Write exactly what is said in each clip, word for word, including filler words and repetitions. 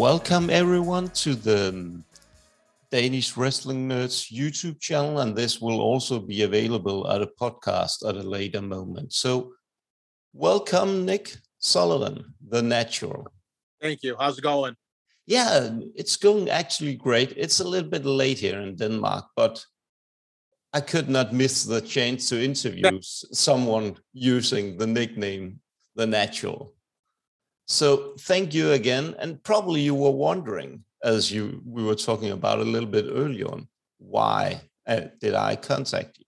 Welcome everyone to the Danish Wrestling Nerds YouTube channel, and this will also be available at a podcast at a later moment. So welcome Nick Sullivan, the natural. Thank you. How's it going? Yeah, it's going actually great. It's a little bit late here in Denmark, but I could not miss the chance to interview someone using the nickname The Natural. So thank you again. And probably you were wondering, as you we were talking about a little bit earlier on, why uh, did I contact you?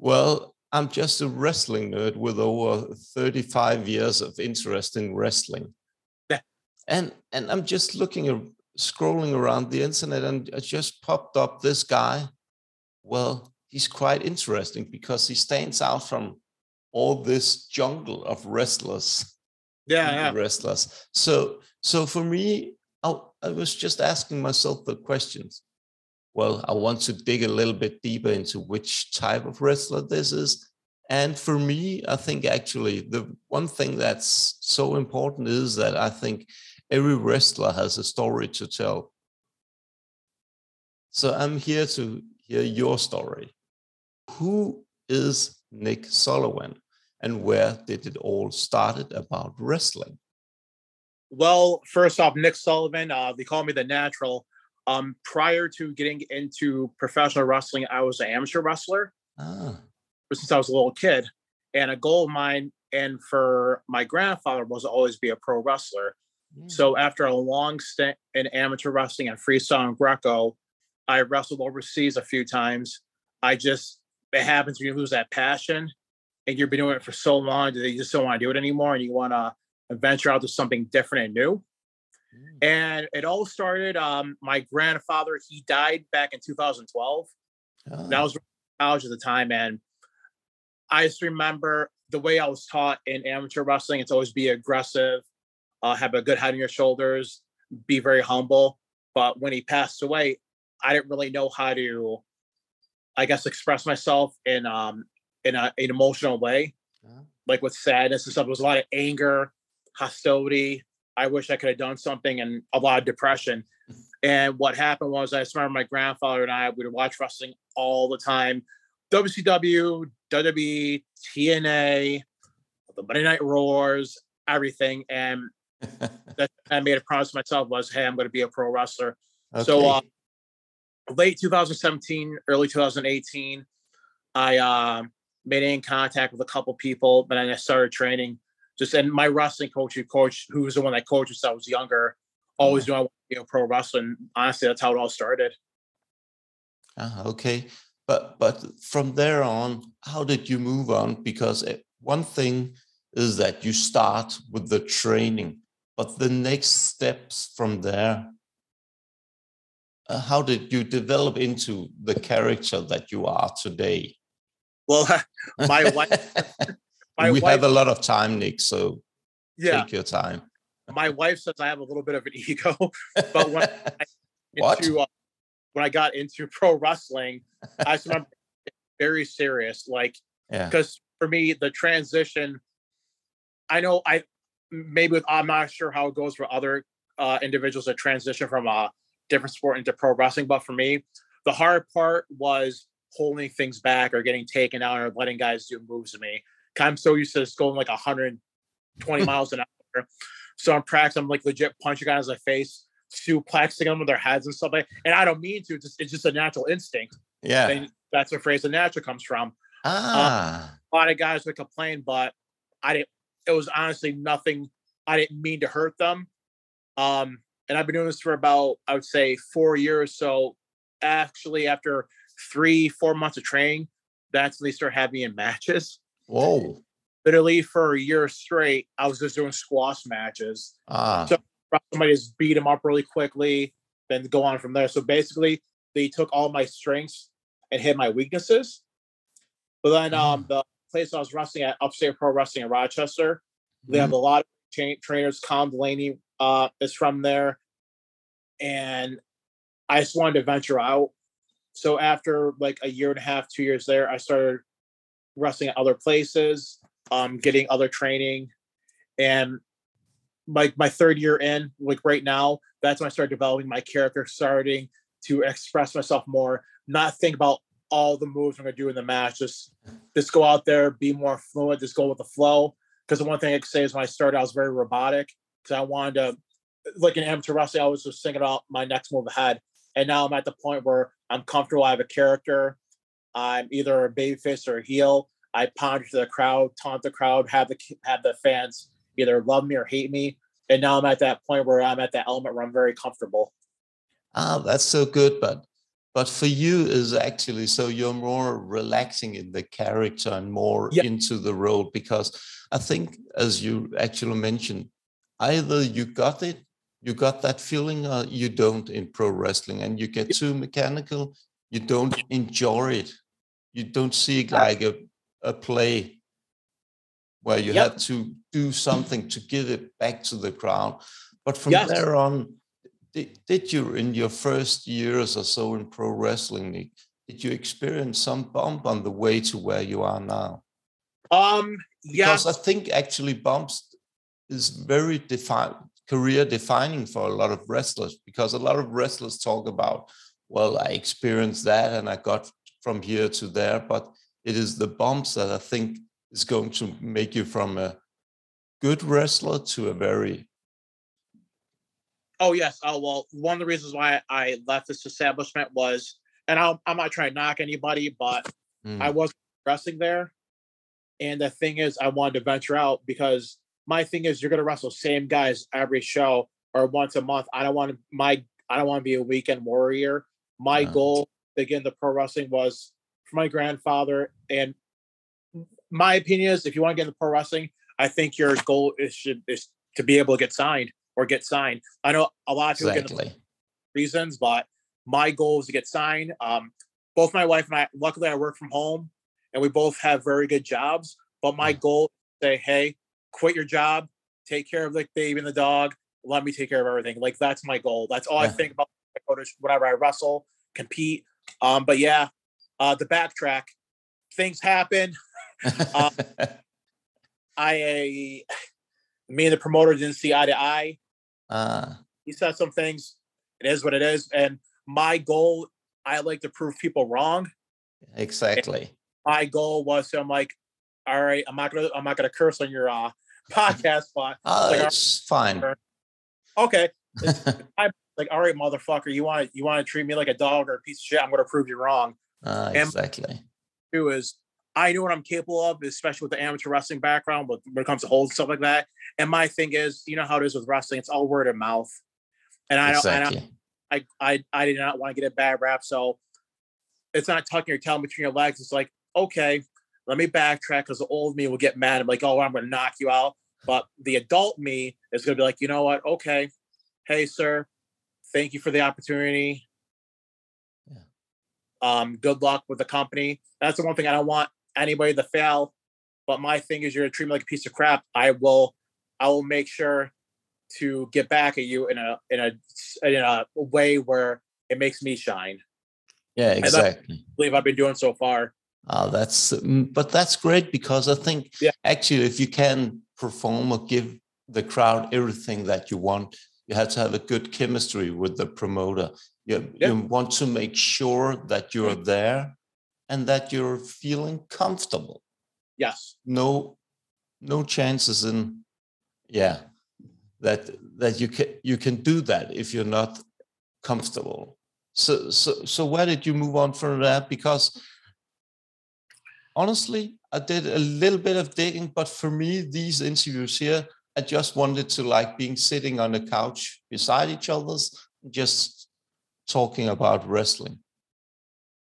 Well, I'm just a wrestling nerd with over thirty-five years of interest in wrestling. Yeah. And and I'm just looking, uh, scrolling around the internet, and it just popped up this guy. Well, he's quite interesting because he stands out from all this jungle of wrestlers. Yeah, yeah. Wrestlers. So, so for me, I, I was just asking myself the questions. Well, I want to dig a little bit deeper into which type of wrestler this is. And for me, I think actually the one thing that's so important is that I think every wrestler has a story to tell. So I'm here to hear your story. Who is Nick Sullivan? And where did it all started about wrestling? Well, first off, Nick Sullivan, uh, they call me The Natural. Um, prior to getting into professional wrestling, I was an amateur wrestler ah. since I was a little kid. And a goal of mine and for my grandfather was to always be a pro wrestler. Mm. So after a long stint in amateur wrestling and freestyle and Greco, I wrestled overseas a few times. I just, it happens when you lose that passion. And you've been doing it for so long that you just don't want to do it anymore, and you want to venture out to something different and new. Mm. And it all started, um, my grandfather, he died back in two thousand twelve. Oh. And I was in college at the time, and I just remember the way I was taught in amateur wrestling, it's always be aggressive, uh, have a good head on your shoulders, be very humble. But when he passed away, I didn't really know how to, I guess, express myself in um in a, an emotional way, yeah. like with sadness and stuff. There was a lot of anger, hostility. I wish I could have done something, and a lot of depression. Mm-hmm. And what happened was, I just remember my grandfather and I, we would watch wrestling all the time. W C W, W W E, T N A, the Monday Night Roars, everything. And that I made a promise to myself was, hey, I'm going to be a pro wrestler. Okay. So uh, late two thousand seventeen, early two thousand eighteen, I, um, uh, made in contact with a couple people, but then I started training. Just and my wrestling coach, who coached, who was the one that coached since I was younger, always knew I wanted to be a pro wrestler. And honestly, that's how it all started. Ah, okay, but but from there on, how did you move on? Because one thing is that you start with the training, but the next steps from there, uh, how did you develop into the character that you are today? Well, my wife. My we wife, have a lot of time, Nick, so yeah. Take your time. My wife says I have a little bit of an ego, but when I into, uh, when I got into pro wrestling, I just remember very serious. Like, because yeah. for me, the transition. I know I maybe with, I'm not sure how it goes for other uh, individuals that transition from a different sport into pro wrestling, but for me, the hard part was holding things back or getting taken out or letting guys do moves to me. I'm so used to just going like one hundred twenty miles an hour. So I'm practicing, I'm like legit punching guys in the face, suplexing them with their heads and stuff like that. And I don't mean to, it's just, it's just a natural instinct. Yeah. And that's where the phrase the natural comes from. Ah. Um, a lot of guys would complain, but I didn't, it was honestly nothing. I didn't mean to hurt them. Um, and I've been doing this for about, I would say four years. So actually after three, four months of training, that's when they start having in matches. Whoa. Literally for a year straight, I was just doing squash matches. Ah. So somebody just beat them up really quickly, then go on from there. So basically, they took all my strengths and hit my weaknesses. But then mm. um, the place I was wrestling at, Upstate Pro Wrestling in Rochester, they mm. have a lot of cha- trainers. Colin Delaney uh, is from there. And I just wanted to venture out. So after like a year and a half, two years there, I started wrestling at other places, um, getting other training. And my, my third year in, like right now, that's when I started developing my character, starting to express myself more, not think about all the moves I'm going to do in the match. Just, just go out there, be more fluid, just go with the flow. Because the one thing I can say is when I started, I was very robotic because I wanted to, like in amateur wrestling, I was just thinking about my next move ahead. And now I'm at the point where I'm comfortable. I have a character. I'm either a babyface or a heel. I ponder to the crowd, taunt the crowd, have the have the fans either love me or hate me. And now I'm at that point where I'm at that element where I'm very comfortable. Ah, that's so good. But but for you is actually, so you're more relaxing in the character and more yeah. into the role, because I think, as you actually mentioned, either you got it, you got that feeling, or you don't in pro wrestling, and you get too mechanical. You don't enjoy it. You don't see it like a, a play where you yep. have to do something to give it back to the crowd. But from yes. there on, did, did you, in your first years or so in pro wrestling, Nick, did you experience some bump on the way to where you are now? Um, yeah. Because I think actually bumps is very defi- career defining for a lot of wrestlers, because a lot of wrestlers talk about, well, I experienced that and I got from here to there, but it is the bumps that I think is going to make you from a good wrestler to a very... Oh, yes. Oh, well, one of the reasons why I left this establishment was, and I'll, I'm not trying to knock anybody, but mm. I was wrestling there. And the thing is, I wanted to venture out, because my thing is, you're going to wrestle same guys every show or once a month. I don't want to, my, I don't want to be a weekend warrior. My wow. goal, again, the pro wrestling was for my grandfather. And my opinion is, if you want to get into pro wrestling, I think your goal is should is to be able to get signed or get signed. I know a lot of people exactly. get reasons, but my goal is to get signed. Um, both my wife and I, luckily I work from home and we both have very good jobs, but my mm. goal is to say, hey, quit your job, take care of the baby and the dog, let me take care of everything. Like, that's my goal. That's all yeah. I think about whenever I wrestle, compete. Um, but yeah, uh, the backtrack, things happen. um, I, uh, me and the promoter didn't see eye to eye. Uh, he said some things. It is what it is. And my goal, I like to prove people wrong. Exactly. And my goal was, so I'm like, all right, I'm not gonna, I'm not gonna curse on your uh, podcast, but oh, like, it's right, fine. Okay. I'm like, all right, motherfucker, you want to you want to treat me like a dog or a piece of shit? I'm going to prove you wrong. Uh, exactly. Two is, I know what I'm capable of, especially with the amateur wrestling background, but when it comes to holds and stuff like that. And my thing is, you know how it is with wrestling; it's all word of mouth. And I don't, exactly. I, I, I, I did not want to get a bad rap, so it's not tucking your tail between your legs. It's like, okay, let me backtrack, because the old me will get mad. I'm like, oh, I'm going to knock you out. But the adult me is going to be like, you know what? Okay. Hey, sir, thank you for the opportunity. Yeah. Um, good luck with the company. That's the one thing I don't want anybody to fail. But my thing is, you're going to treat me like a piece of crap. I will, I will make sure to get back at you in a in a in a way where it makes me shine. Yeah, exactly. I believe I've been doing so far. Oh, that's but that's great, because I think yeah. actually, if you can perform or give the crowd everything that you want, you have to have a good chemistry with the promoter. You, yep. you want to make sure that you're there and that you're feeling comfortable. Yes. No, no chances in, yeah, that that you can you can do that if you're not comfortable. So so so where did you move on from that? Because honestly, I did a little bit of digging, but for me, these interviews here, I just wanted to like being sitting on a couch beside each other's, just talking about wrestling.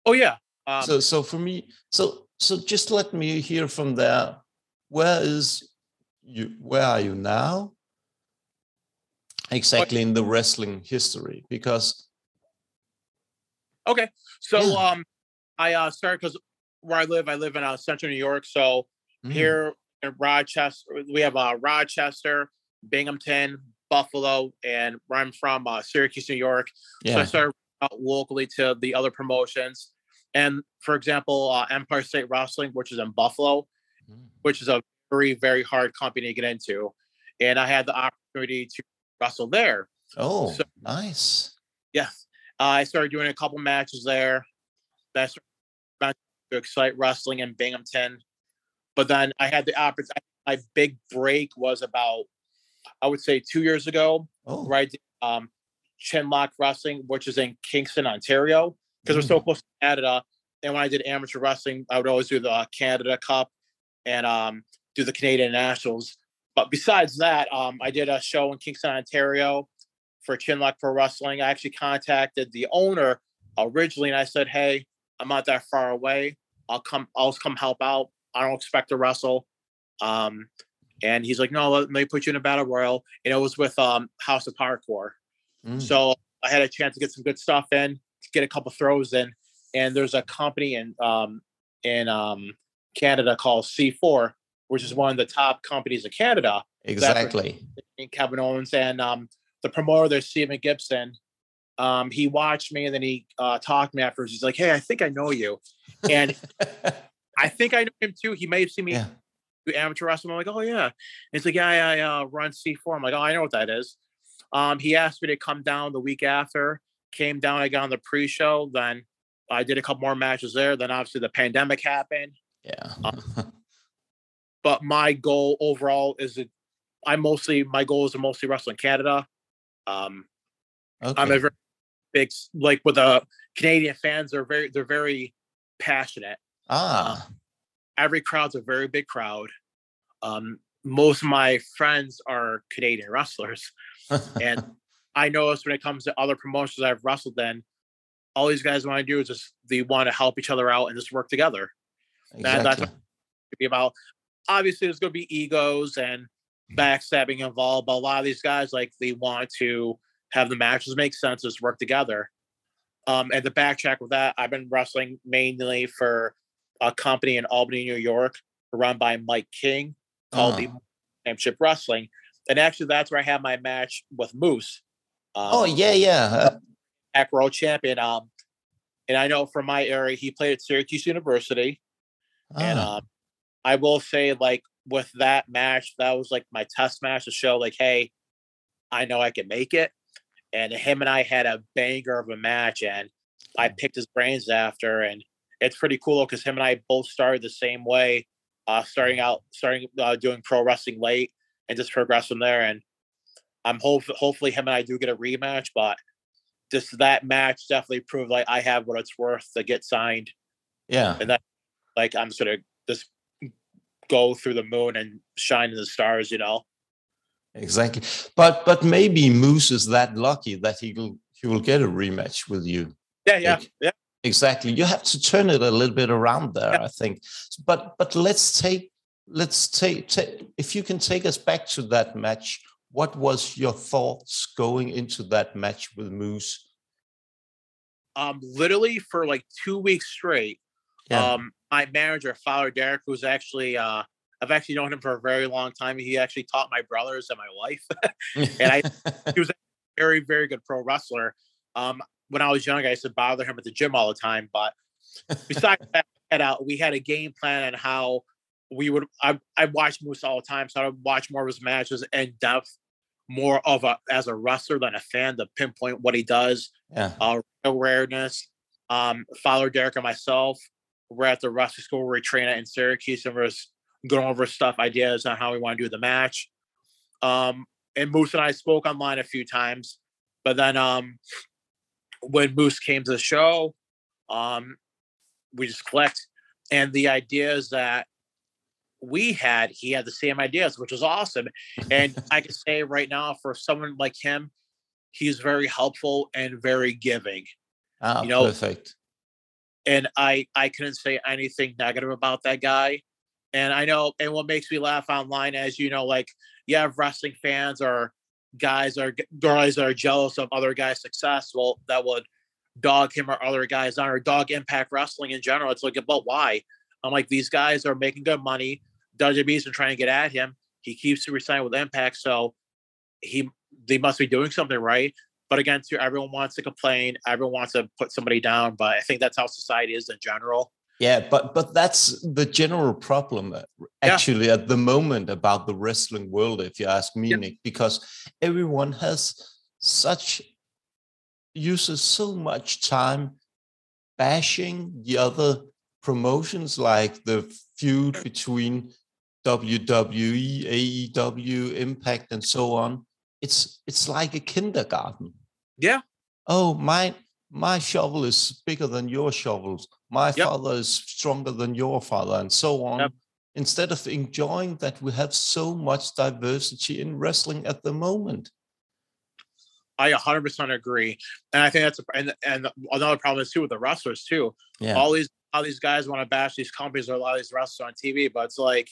Oh yeah. Um, so so for me, so so just let me hear from there. Where is you? Where are you now? Exactly, in the wrestling history, because. Okay, so yeah. um, I uh, started because where I live, I live in uh, Central New York, so mm. here. In Rochester, we have uh, Rochester, Binghamton, Buffalo, and where I'm from, uh, Syracuse, New York. Yeah. So I started out locally to the other promotions. And for example, uh, Empire State Wrestling, which is in Buffalo, mm. which is a very, very hard company to get into. and I had the opportunity to wrestle there. Oh, so, nice. Yes. Uh, I started doing a couple matches there. Then I started to Excite Wrestling in Binghamton. But then I had the opportunity. My big break was about, I would say, two years ago, oh. right? Um, Chinlock Wrestling, which is in Kingston, Ontario, because mm. we're so close to Canada. And when I did amateur wrestling, I would always do the Canada Cup and um, do the Canadian Nationals. But besides that, um, I did a show in Kingston, Ontario for Chinlock Pro Wrestling. I actually contacted the owner originally, and I said, "Hey, I'm not that far away. I'll come. I'll come help out. I don't expect to wrestle." Um, and he's like, "No, let me put you in a battle royal." And it was with um, House of Hardcore. Mm. So I had a chance to get some good stuff in, to get a couple throws in. And there's a company in um, in um, Canada called C four, which is one of the top companies in Canada. Exactly. Kevin Owens and um, the promoter there, Stephen Gibson. Um, he watched me and then he uh, talked to me afterwards. He's like, "Hey, I think I know you," and I think I know him too. He may have seen me yeah. do amateur wrestling. I'm like, "Oh yeah." And he's like, "Yeah, I, I uh, run C four." I'm like, "Oh, I know what that is." Um, he asked me to come down the week after. Came down. I got on the pre-show. Then I did a couple more matches there. Then obviously the pandemic happened. Yeah. um, but my goal overall is that I mostly, my goals are mostly wrestling Canada. Um, okay. I'm a very big, like with the Canadian fans, they're very, they're very passionate. Ah. Um, every crowd's a very big crowd. Um, most of my friends are Canadian wrestlers. And I notice when it comes to other promotions I've wrestled in, all these guys want to do is just they want to help each other out and just work together. Exactly. That, that's what it's to be about. Obviously, there's going to be egos and backstabbing involved, but a lot of these guys, like, they want to have the matches make sense, just work together. Um, and to backtrack with that, I've been wrestling mainly for a company in Albany, New York, run by Mike King called uh-huh. the Championship Wrestling. And actually, that's where I had my match with Moose. Um, oh, yeah, yeah. Uh- world champion, um, and I know from my area he played at Syracuse University, ah. and um, I will say, like, with that match, that was like my test match to show, like, hey, I know I can make it. And him and I had a banger of a match, and I picked his brains after, and it's pretty cool because him and I both started the same way, uh, starting out, starting uh, doing pro wrestling late, and just progress from there. And I'm hope hopefully him and I do get a rematch, but. Just that match definitely proved, like, I have what it's worth to get signed. Yeah. And that, like, I'm sort of just go through the moon and shine in the stars, you know? Exactly. But but maybe Moose is that lucky that he will, he will get a rematch with you. Yeah, yeah, like, yeah. Exactly. You have to turn it a little bit around there, yeah. I think. But but let's take, let's take, take, if you can take us back to that match. What was your thoughts going into that match with Moose? Um, literally for like two weeks straight. Yeah. Um, my manager, Father Derek, who's actually uh, I've actually known him for a very long time. He actually taught my brothers and my wife, and I he was a very, very good pro wrestler. Um, when I was young, I used to bother him at the gym all the time. But besides that, we had a game plan on how we would. I I watched Moose all the time, so I would watch more of his matches in depth. More of a as a wrestler than a fan to pinpoint what he does. Yeah. Uh, rareness. Um, Father Derek and myself were at the wrestling school where we train at in Syracuse, and we're going over stuff, ideas on how we want to do the match. Um, and Moose and I spoke online a few times, but then um, when Moose came to the show, um, we just clicked, and the ideas that we had, he had the same ideas, which was awesome. And I can say right now, for someone like him, he's very helpful and very giving. Ah, you know? Perfect. And I, I couldn't say anything negative about that guy. And I know, and what makes me laugh online, as you know, like, you have wrestling fans or guys or girls that are jealous of other guys' success. Well, that would dog him or other guys on, or dog Impact Wrestling in general. It's like, but why? I'm like, these guys are making good money. W W E's been trying to get at him. He keeps resigning with Impact, so he they must be doing something right. But again, too, everyone wants to complain. Everyone wants to put somebody down. But I think that's how society is in general. Yeah, but but that's the general problem actually yeah. at the moment about the wrestling world, if you ask me, yeah. Nick, because everyone has such uses so much time bashing the other promotions, like the feud between W W E, A E W, Impact, and so on. It's it's like a kindergarten. Yeah. Oh, my my shovel is bigger than your shovels. My yep. father is stronger than your father, and so on. Yep. Instead of enjoying that we have so much diversity in wrestling at the moment. I one hundred percent agree. And I think that's, a, and, and another problem is too with the wrestlers too. Yeah. All these, all these guys want to bash these companies or a lot of these wrestlers on T V, but it's like,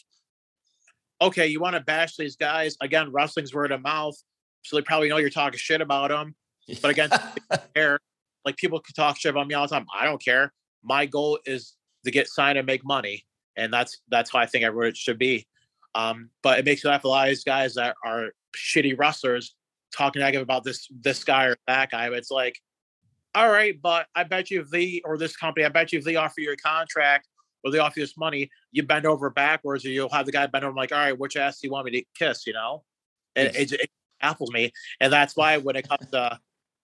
okay, you want to bash these guys again, wrestling's word of mouth. So they probably know you're talking shit about them. But again, they don't care. Like people can talk shit about me all the time. I don't care. My goal is to get signed and make money. And that's, that's how I think it should be. Um, but it makes me laugh a lot of these guys that are shitty wrestlers talking negative about this, this guy or that guy. It's like, all right, but I bet you if they, or this company, I bet you if they offer you a contract or they offer you this money, you bend over backwards or you'll have the guy bend over. I'm like, all right, which ass do you want me to kiss? You know, yes. it, it, it baffles me. And that's why when it comes to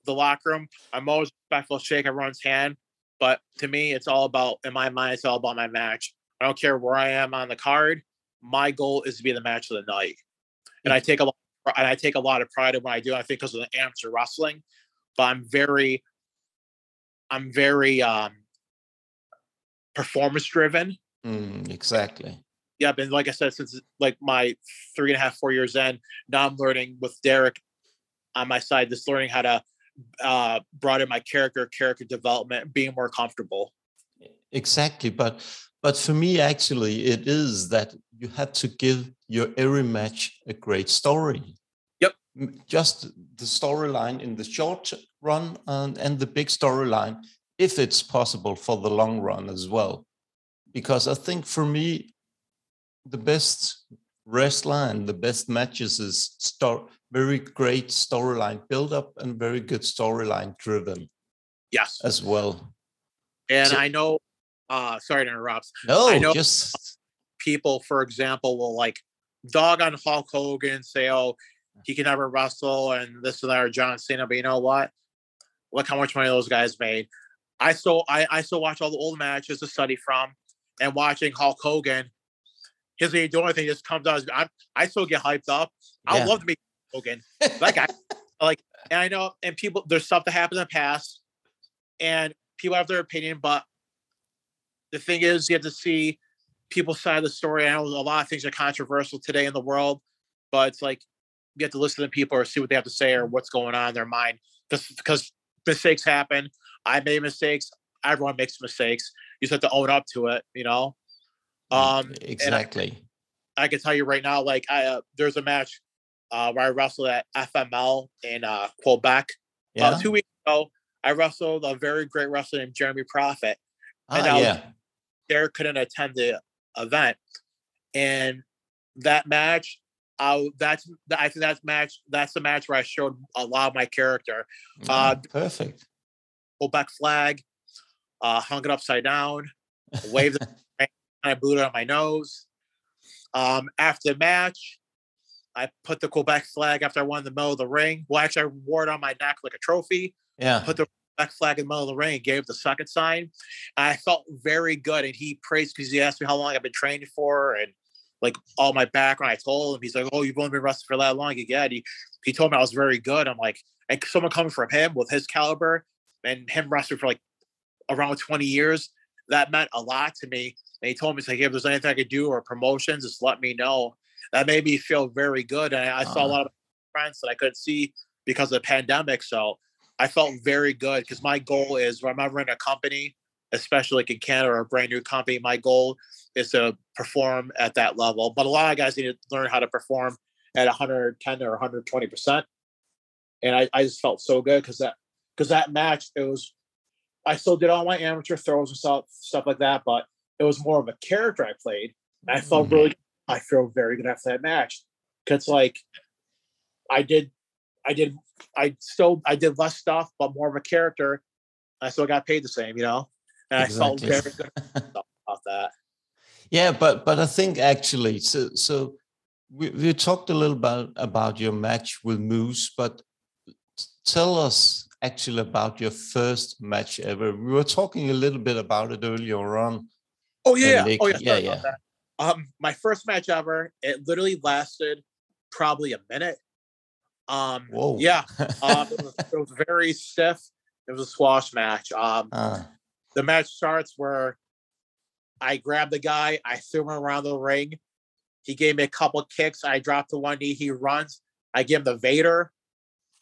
the locker room, I'm always respectful, shake everyone's hand. But to me, it's all about, in my mind, it's all about my match. I don't care where I am on the card. My goal is to be the match of the night. And I take a lot, and I take a lot of pride in what I do. I think because of the amateur wrestling, but I'm very, I'm very um, performance driven. Mm, exactly. Yeah. And like I said, since like my three and a half, four years in, now I'm learning with Derek on my side, just learning how to, uh brought in my character character development, being more comfortable. Exactly. But but for me actually it is that you have to give your every match a great story. Yep. Just the storyline in the short run and, and the big storyline if it's possible for the long run as well. Because I think for me the best wrestler and the best matches is star- very great storyline build-up and very good storyline driven. Yes. As well. And so, I know, uh, sorry to interrupt. No, I know just people, for example, will like dog on Hulk Hogan, say, oh, he can never wrestle and this and that, or John Cena, but you know what? Look how much money those guys made. I still, I, I still watch all the old matches to study from, and watching Hulk Hogan, his the only thing just comes out. I I still get hyped up. I yeah. love to be Hogan. That guy, like, and I know, and people, there's stuff that happened in the past, and people have their opinion. But the thing is, you have to see people's side of the story. I know a lot of things are controversial today in the world, but it's like you have to listen to people or see what they have to say or what's going on in their mind. Because mistakes happen. I made mistakes. Everyone makes mistakes. You just have to own up to it. You know. Um, exactly. I, I can tell you right now, like I, uh, there's a match, uh, where I wrestled at F M L in, uh, Quebec, yeah. uh, two weeks ago, I wrestled a very great wrestler named Jeremy Prophet, and ah, I was, yeah. Derek couldn't attend the event. And that match, uh, that's, I think that's match. That's the match where I showed a lot of my character, mm, uh, perfect Quebec flag, uh, hung it upside down, waved it. I blew it on my nose. Um, after the match, I put the Quebec flag after I won in the middle of the ring. Well, actually, I wore it on my neck like a trophy. Yeah. Put the Quebec flag in the middle of the ring and gave the second sign. I felt very good. And he praised because he asked me how long I've been training for and like all my background. I told him, he's like, oh, you've only been wrestling for that long. Yeah. He, he told me I was very good. I'm like, and someone coming from him with his caliber and him wrestling for like around twenty years, that meant a lot to me. And he told me, like, if there's anything I could do or promotions, just let me know. That made me feel very good. And I, I saw uh, a lot of friends that I couldn't see because of the pandemic. So I felt very good because my goal is when I'm running a company, especially like in Canada or a brand new company, my goal is to perform at that level. But a lot of guys need to learn how to perform at one hundred ten or one hundred twenty percent. And I, I just felt so good because that, because that match, it was, I still did all my amateur throws and stuff, stuff like that, but it was more of a character I played. And I felt mm-hmm. really, I feel very good after that match. Cause like I did, I did, I still, I did less stuff, but more of a character. I still got paid the same, you know? And exactly. I felt very good. that. Yeah, but but I think actually, so so we, we talked a little about, about your match with Moose, but tell us actually about your first match ever. We were talking a little bit about it earlier on. Oh, yeah. Nick, oh, yeah. yeah, yeah. Um, my first match ever, it literally lasted probably a minute. Um, Whoa. Yeah. Um, it, was, it was very stiff. It was a squash match. Um, uh. The match starts where I grabbed the guy. I threw him around the ring. He gave me a couple kicks. I dropped the one knee. He runs. I give him the Vader.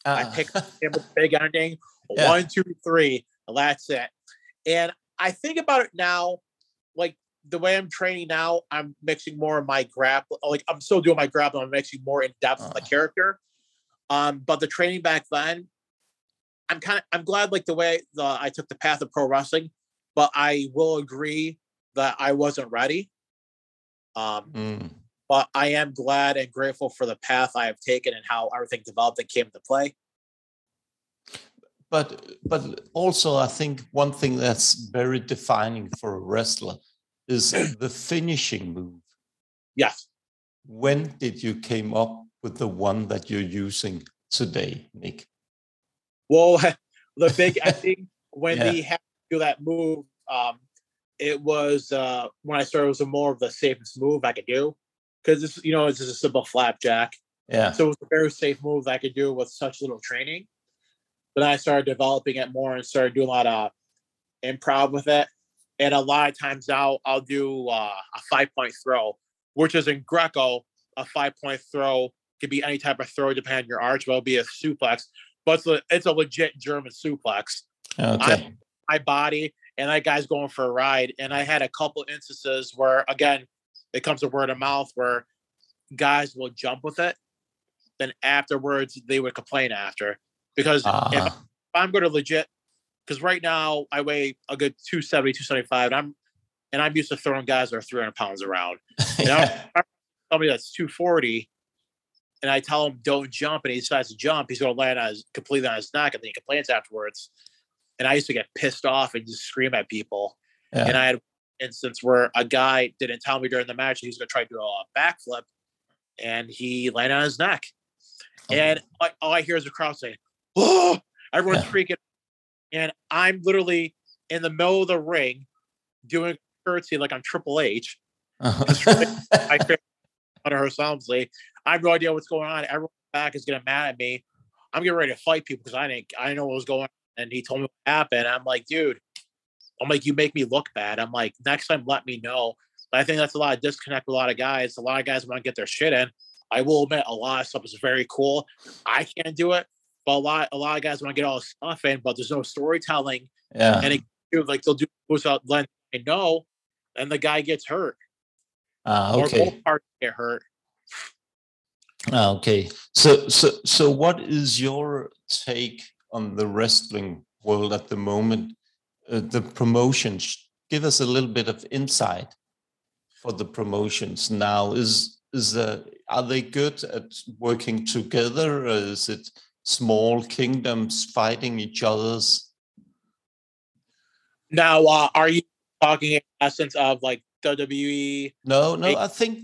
Uh. I picked him with the big ending. Yeah. One, two, three. And that's it. And I think about it now, like the way I'm training now, I'm mixing more of my grappling. Like I'm still doing my grappling. I'm mixing more in depth with uh. the character. Um, but the training back then, I'm kind of, I'm glad like the way the, I took the path of pro wrestling, but I will agree that I wasn't ready. Um, mm. But I am glad and grateful for the path I have taken and how everything developed and came into play. But, but also I think one thing that's very defining for a wrestler is the finishing move. Yes. When did you came up with the one that you're using today, Nick? Well, the big, I think when yeah. they had to do that move, um, it was, uh, when I started, it was a more of the safest move I could do. Because, it's you know, it's just a simple flapjack. Yeah. So it was a very safe move that I could do with such little training. But I started developing it more and started doing a lot of improv with it. And a lot of times now I'll do uh, a five-point throw, which is in Greco, a five-point throw. Could be any type of throw depending on your arch, but it'll be a suplex. But it's a, it's a legit German suplex. Okay. I, I body, and that guy's going for a ride. And I had a couple instances where, again, it comes to word of mouth where guys will jump with it. Then afterwards, they would complain after. Because uh-huh. if, if I'm going to legit, because right now I weigh a good two seventy, two seventy-five, and I'm, and I'm used to throwing guys that are three hundred pounds around. You know, somebody that's two forty. And I tell him, don't jump. And he decides to jump. He's going to land on his, completely on his neck. And then he complains afterwards. And I used to get pissed off and just scream at people. Yeah. And I had an instance where a guy didn't tell me during the match he was going to try to do a backflip. And he landed on his neck. Oh. And all, all I hear is the crowd saying, oh, everyone's yeah. freaking. And I'm literally in the middle of the ring doing curtsy like I'm Triple H. Uh-huh. Under her solemnly, I have no idea what's going on. Everyone back is getting mad at me. I'm getting ready to fight people because I didn't, I didn't know what was going on. And he told me what happened. I'm like, dude, I'm like, you make me look bad. I'm like, next time, let me know. But I think that's a lot of disconnect with a lot of guys. A lot of guys want to get their shit in. I will admit, a lot of stuff is very cool. I can't do it, but a lot, a lot of guys want to get all the stuff in, but there's no storytelling. Yeah. And it, like they'll do what's out, let me know, and the guy gets hurt. Uh, okay. Or both parts get hurt. Okay. So, so, so, what is your take on the wrestling world at the moment? Uh, the promotions. Give us a little bit of insight for the promotions now. Is is uh, are they good at working together? Or is it small kingdoms fighting each other's? Now, uh, are you talking in essence of like? W W E. No, no, I think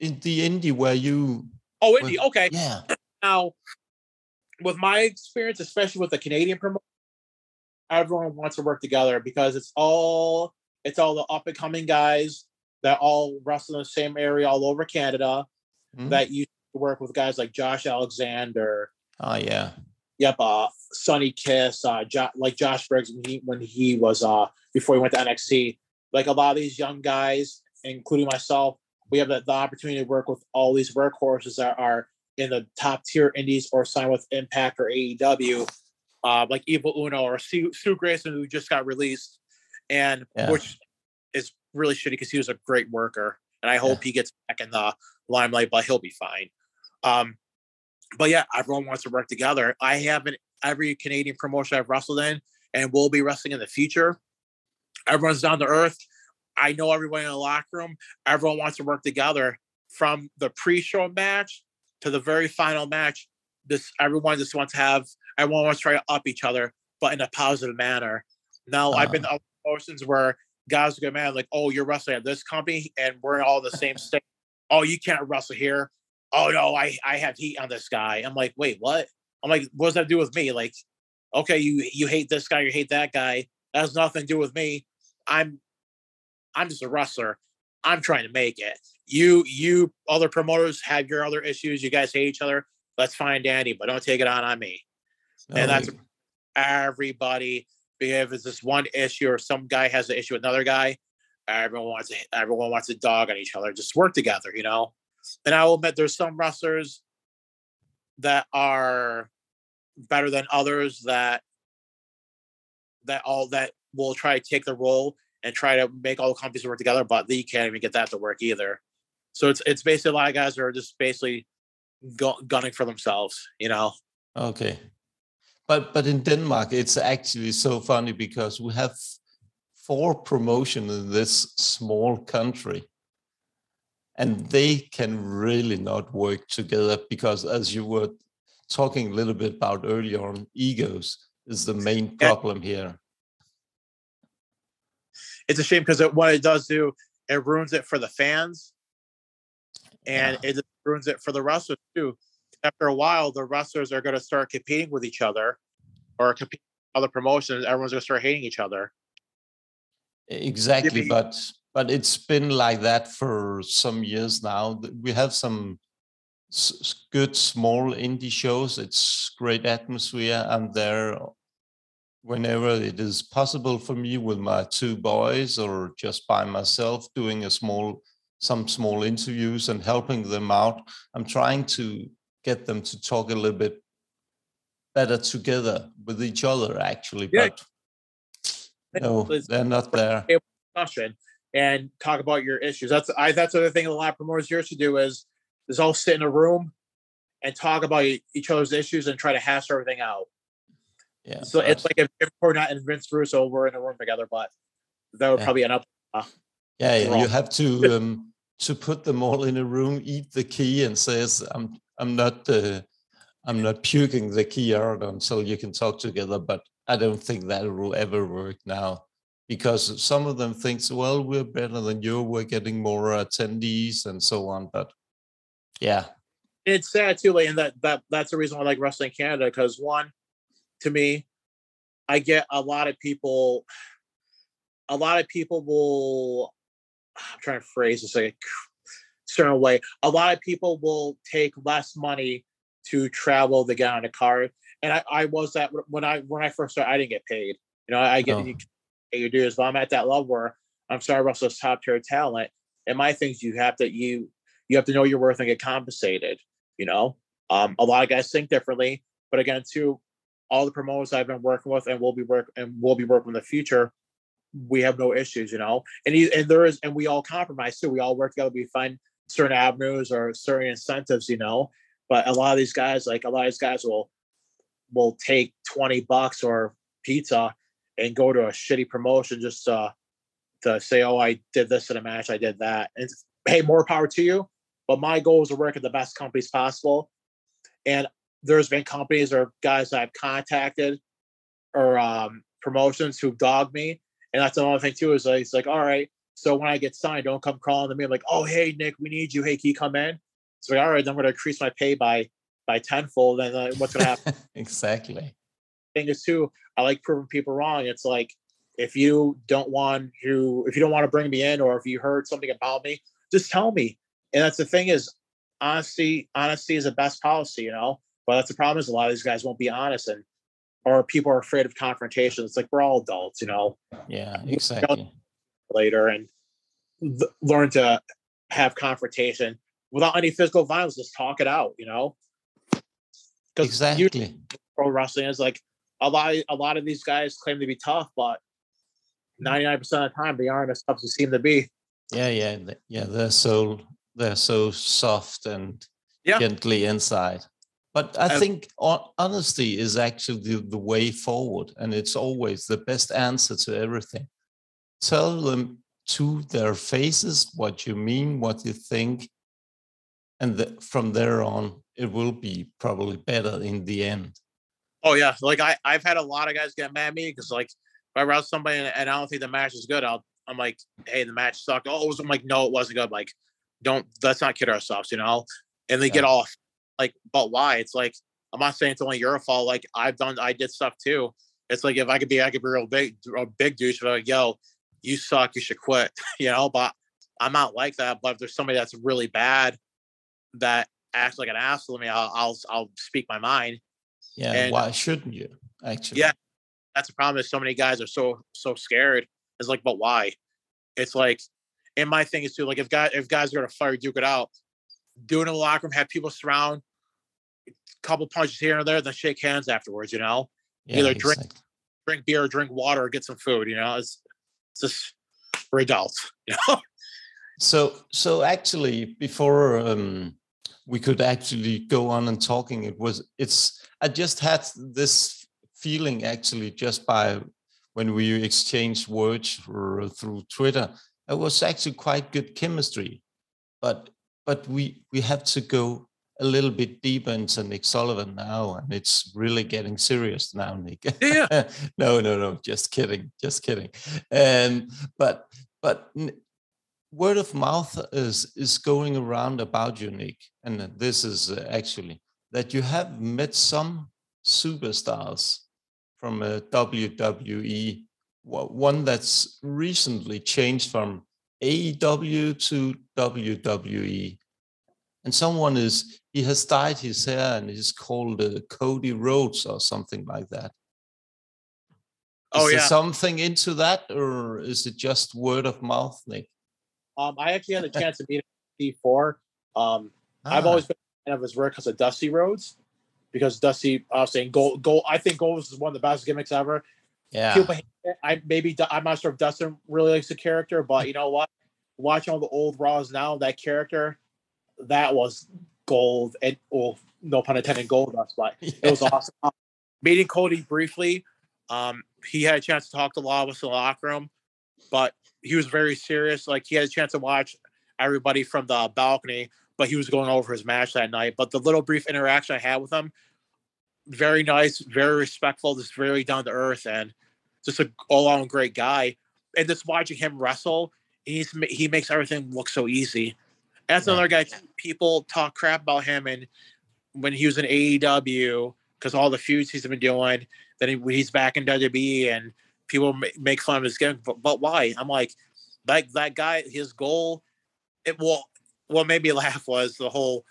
in the indie where you. Oh, indie. Were, okay. Yeah. Now, with my experience, especially with the Canadian promotion, everyone wants to work together because it's all it's all the up and coming guys that all wrestle in the same area all over Canada. Mm-hmm. That used to work with guys like Josh Alexander. Oh yeah. Yep. Uh, Sonny Kiss. Uh, jo- like Josh Briggs when he, when he was uh before he went to N X T. Like a lot of these young guys, including myself, we have the, the opportunity to work with all these workhorses that are in the top tier indies or sign with Impact or A E W, uh, like Evil Uno or Sue, Sue Grayson, who just got released, and yeah. which is really shitty because he was a great worker. And I hope yeah. he gets back in the limelight, but he'll be fine. Um, but yeah, everyone wants to work together. I have in every Canadian promotion I've wrestled in and will be wrestling in the future. Everyone's down to earth. I know everyone in the locker room. Everyone wants to work together from the pre-show match to the very final match. This everyone just wants to have, everyone wants to try to up each other, but in a positive manner. Now uh-huh. I've been to other promotions where guys go, man, like, oh, you're wrestling at this company and we're all the same state. Oh, you can't wrestle here. Oh, no, I, I have heat on this guy. I'm like, wait, what? I'm like, what does that do with me? Like, okay, you you hate this guy, you hate that guy. That has nothing to do with me. I'm I'm just a wrestler. I'm trying to make it. You, you other promoters have your other issues. You guys hate each other. That's fine, Danny, but don't take it on on me. Oh, and that's everybody. Because if it's this one issue or some guy has an issue with another guy, everyone wants to, everyone wants to dog on each other. Just work together, you know? And I will admit there's some wrestlers that are better than others that that all that will try to take the role and try to make all the companies work together, but they can't even get that to work either. So it's it's basically a lot of guys that are just basically go, gunning for themselves, you know? Okay. But but in Denmark, it's actually so funny because we have four promotions in this small country. And they can really not work together because, as you were talking a little bit about earlier on, egos is the main problem here. It's a shame because what it does do, it ruins it for the fans. And yeah. It ruins it for the wrestlers, too. After a while, the wrestlers are going to start competing with each other or competing with other promotions. Everyone's going to start hating each other. Exactly. But but it's been like that for some years now. We have some s- good small indie shows. It's great atmosphere. I'm there whenever it is possible for me with my two boys or just by myself doing a small some small interviews and helping them out. I'm trying to get them to talk a little bit better together with each other, actually. Yeah. But no, they're not there. And talk about your issues. That's I. That's the other thing a lot of promoters here should do is, is all sit in a room and talk about each other's issues and try to hash everything out. Yeah. So that's... it's like if, if we're not in Vince Russo, we're in a room together, but that would yeah. probably end up. Uh, yeah, yeah. You have to um, to put them all in a room, eat the key, and says I'm. I'm not uh, I'm not puking the key out until you can talk together, but I don't think that will ever work now because some of them think, well, we're better than you, we're getting more attendees and so on. But yeah. It's sad too, like, and that, that that's the reason why I like wrestling Canada, because one, to me, I get a lot of people, a lot of people will, I'm trying to phrase this like certain way, a lot of people will take less money to travel to get on a car, and I, I was that when I when I first started. I didn't get paid, you know. I get oh. you, you do this, but I'm at that level where I'm starting to wrestle top tier talent, and my things you have to you you have to know your worth and get compensated. You know, um, a lot of guys think differently, but again, too, all the promoters I've been working with and will be work and will be working in the future. We have no issues, you know, and he, and there is, and we all compromise too. We all work together. We find certain avenues or certain incentives, you know, but a lot of these guys, like a lot of these guys will, will take twenty bucks or pizza and go to a shitty promotion just uh, to say, oh, I did this in a match. I did that. And hey, more power to you. But my goal is to work at the best companies possible. And there's been companies or guys that I've contacted or um, promotions who dogged me. And that's another thing too, is like, it's like, all right, so when I get signed, don't come crawling to me. I'm like, oh, hey, Nick, we need you. Hey, can you come in? It's like, all right, then I'm going to increase my pay by by tenfold. And uh, what's going to happen? Exactly. Thing is, too, I like proving people wrong. It's like, if you don't want to, if you don't want to bring me in, or if you heard something about me, just tell me. And that's the thing is, honesty, honesty is the best policy, you know. But that's the problem is a lot of these guys won't be honest, and or people are afraid of confrontation. It's like we're all adults, you know. Yeah, exactly. Later and th- learn to have confrontation without any physical violence. Just talk it out, you know. Exactly. Pro wrestling is like a lot. Of, a lot of these guys claim to be tough, but ninety-nine percent of the time they aren't as tough as they seem to be. Yeah, yeah, yeah. They're so they're so soft and yeah. gently inside. But I think honesty is actually the, the way forward, and it's always the best answer to everything. Tell them to their faces what you mean, what you think, and the, from there on, it will be probably better in the end. Oh, yeah. Like, I, I've had a lot of guys get mad at me because, like, if I route somebody and I don't think the match is good, I'll I'm like, hey, the match sucked. Oh, it was, I'm like, no, it wasn't good. I'm like, don't, let's not kid ourselves, you know? And they yeah. get off. Like, but why? It's like, I'm not saying it's only your fault. Like, I've done, I did stuff too. It's like, if I could be, I could be real big, a big douche, but like, yo, you suck, you should quit, you know? But I'm not like that. But if there's somebody that's really bad that acts like an ass to me, I'll, I'll, I'll speak my mind. Yeah. And why shouldn't you actually? Yeah. That's the problem is so many guys are so, so scared. It's like, but why? It's like, and my thing is too, like if guys, if guys are going to fire duke it out, do it in the locker room, have people surround, a couple punches here and there, then shake hands afterwards, you know, yeah, either drink, exactly. drink beer, or drink water, or get some food, you know, it's, it's just for adults, you know? So, so actually before, um, we could actually go on and talking, it was, it's, I just had this feeling actually just by when we exchanged words or through Twitter, it was actually quite good chemistry, but, but we, we have to go a little bit deeper into Nick Sullivan now, and it's really getting serious now, Nick. Yeah. no, no, no, just kidding, just kidding. Um, but but word of mouth is is going around about you, Nick, and this is actually that you have met some superstars from uh, W W E, one that's recently changed from A E W to W W E. And someone is, he has dyed his hair and he's called uh, Cody Rhodes or something like that. Oh, is yeah. there something into that, or is it just word of mouth, Nick? Um, I actually had a chance to meet him at C four. Um, ah. I've always been a fan of his work because of Dusty Rhodes, because Dusty, I was saying, gold, gold, I think gold is one of the best gimmicks ever. Yeah. I maybe, I'm not sure if Dustin really likes the character, but you know what? Watching all the old Raws now, that character, that was gold, and well, no pun intended, gold dust, but yeah. it was awesome. Um, meeting Cody briefly, um, he had a chance to talk to a lot of us in the locker room, but he was very serious. Like, he had a chance to watch everybody from the balcony, but he was going over his match that night. But the little brief interaction I had with him, very nice, very respectful, just very down to earth, and just an all around great guy. And just watching him wrestle, he's he makes everything look so easy. That's another guy. People talk crap about him, and when he was in A E W, because all the feuds he's been doing, then he, he's back in W W E, and people m- make fun of his gimmick. But, but why? I'm like, like that guy. His goal, it well, what made me laugh was the whole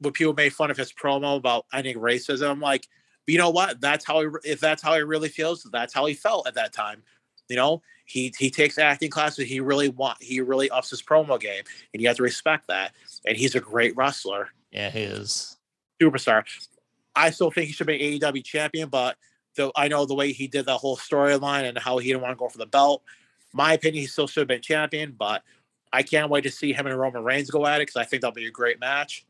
when people made fun of his promo about ending racism. I'm like, you know what? That's how he, if that's how he really feels, that's how he felt at that time. You know, he he takes acting classes. He really want he really ups his promo game, and you have to respect that. And he's a great wrestler. Yeah, he is superstar. I still think he should be A E W champion, but though I know the way he did that whole storyline and how he didn't want to go for the belt. My opinion, he still should have been champion, but I can't wait to see him and Roman Reigns go at it because I think that'll be a great match.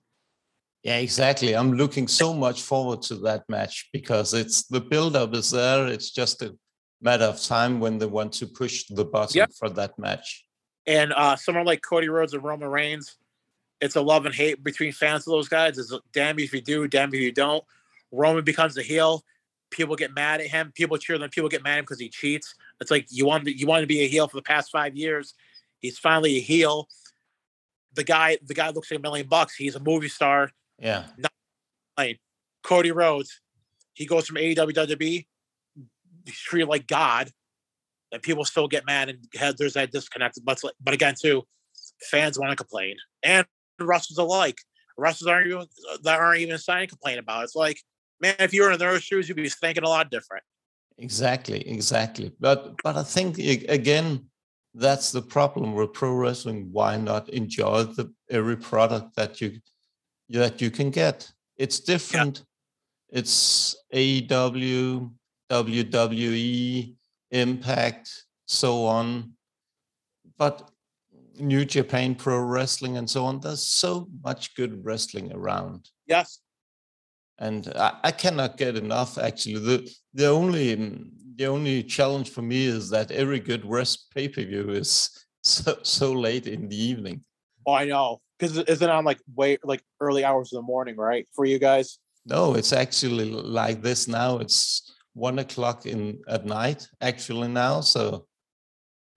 Yeah, exactly. I'm looking so much forward to that match because it's the build-up is there. It's just a matter of time when they want to push the button yep. for that match. And uh, someone like Cody Rhodes and Roman Reigns, it's a love and hate between fans of those guys. It's damn if you do, damn if you don't. Roman becomes the heel. People get mad at him. People cheer them. People get mad at him because he cheats. It's like you want to, you want to be a heel for the past five years. He's finally a heel. The guy, the guy looks like a million bucks. He's a movie star. Yeah. Not Cody Rhodes, he goes from A E W to W W E. He's treated like God, and people still get mad and have, there's that disconnect. But, but again, too, fans want to complain, and wrestlers alike. Wrestlers aren't even that aren't even signing complain about it. It's like, man, if you were in their shoes, you'd be thinking a lot different. Exactly, exactly. But but I think again, that's the problem with pro wrestling. Why not enjoy the every product that you that you can get? It's different. Yeah. It's A E W. W W E, Impact, so on, but New Japan Pro Wrestling and so on, there's so much good wrestling around. Yes. And I, I cannot get enough, actually. The the only the only challenge for me is that every good wrestling pay-per-view is so, so late in the evening. Oh, I know. Because isn't it on like way like early hours in the morning, right? For you guys? No, it's actually like this now. It's one o'clock in at night actually now, so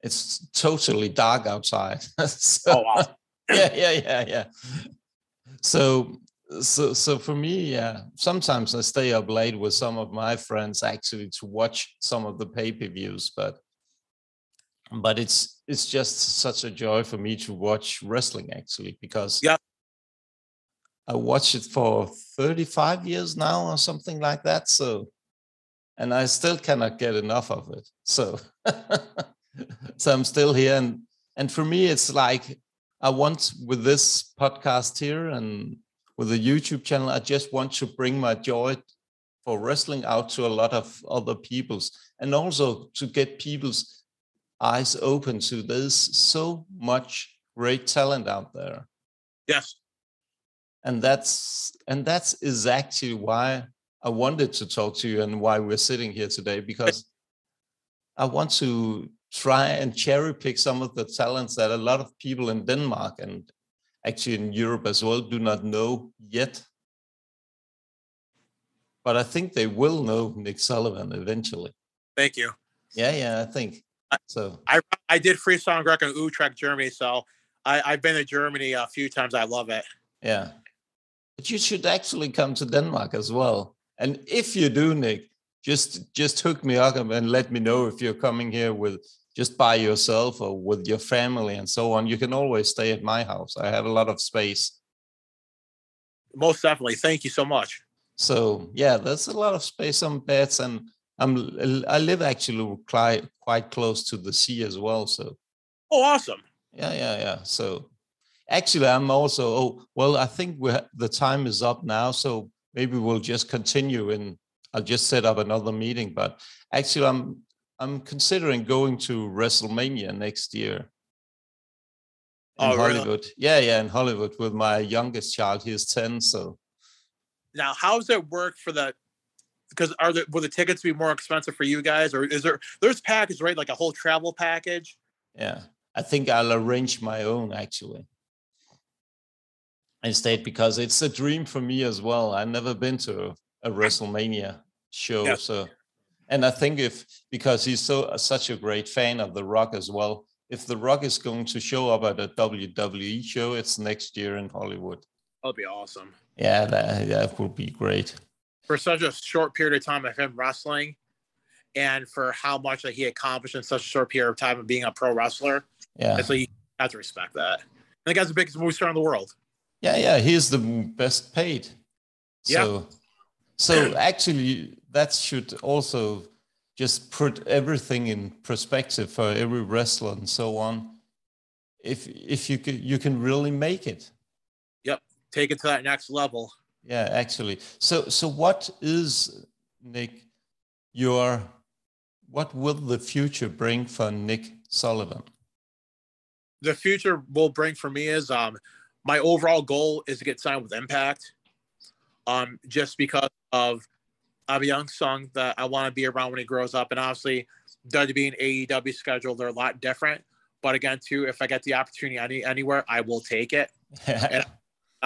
It's totally dark outside. So, oh wow! yeah, yeah, yeah, yeah. So, so, so for me, yeah. Sometimes I stay up late with some of my friends actually to watch some of the pay-per-views, but, but it's it's just such a joy for me to watch wrestling actually because yeah, I watch it for thirty-five years now or something like that. So, and I still cannot get enough of it. So. So I'm still here, and and for me it's like I want with this podcast here and with the YouTube channel, I just want to bring my joy for wrestling out to a lot of other people's, and also to get people's eyes open to there's so much great talent out there. Yes, and that's and that's exactly why I wanted to talk to you and why we're sitting here today, because I want to try and cherry pick some of the talents that a lot of people in Denmark and actually in Europe as well do not know yet. But I think they will know Nick Sullivan eventually. Thank you. Yeah, yeah, I think so. I I did freestyle Greco in Utrecht, Germany, so I, I've been to Germany a few times. I love it. Yeah. But you should actually come to Denmark as well. And if you do, Nick, Just just hook me up and let me know if you're coming here with just by yourself or with your family and so on. You can always stay at my house. I have a lot of space. Most definitely. Thank you so much. So, yeah, there's a lot of space on beds. And I'm, I live actually quite, quite close to the sea as well. So. Oh, awesome. Yeah, yeah, yeah. So actually, I'm also, oh, well, I think we're, the time is up now. So maybe we'll just continue in. I'll just set up another meeting, but actually I'm I'm considering going to WrestleMania next year. In oh, Hollywood. Really? Yeah, yeah, in Hollywood with my youngest child. He's ten, so. Now, how does it work for the, because are there, will the tickets be more expensive for you guys, or is there, there's package, right? Like a whole travel package? Yeah, I think I'll arrange my own actually. Instead, because it's a dream for me as well. I've never been to a WrestleMania show, yeah. So, and I think if because he's so uh, such a great fan of The Rock as well, if The Rock is going to show up at a W W E show, it's next year in Hollywood. That'll be awesome. Yeah, that, that would be great. For such a short period of time of him wrestling, and for how much that he accomplished in such a short period of time of being a pro wrestler, yeah, so you have to respect that. And the guy's the biggest movie star in the world. Yeah, yeah, he's the best paid. So, yeah. So actually, that should also just put everything in perspective for every wrestler and so on. If if you can, you can really make it. Yep, take it to that next level. Yeah, actually. So so what is, Nick, your, what will the future bring for Nick Sullivan? The future will bring for me is um, my overall goal is to get signed with Impact. Um, just because of I have a young son that I want to be around when he grows up, and obviously W W E and A E W schedule, they're a lot different. But again, too, if I get the opportunity any, anywhere, I will take it, and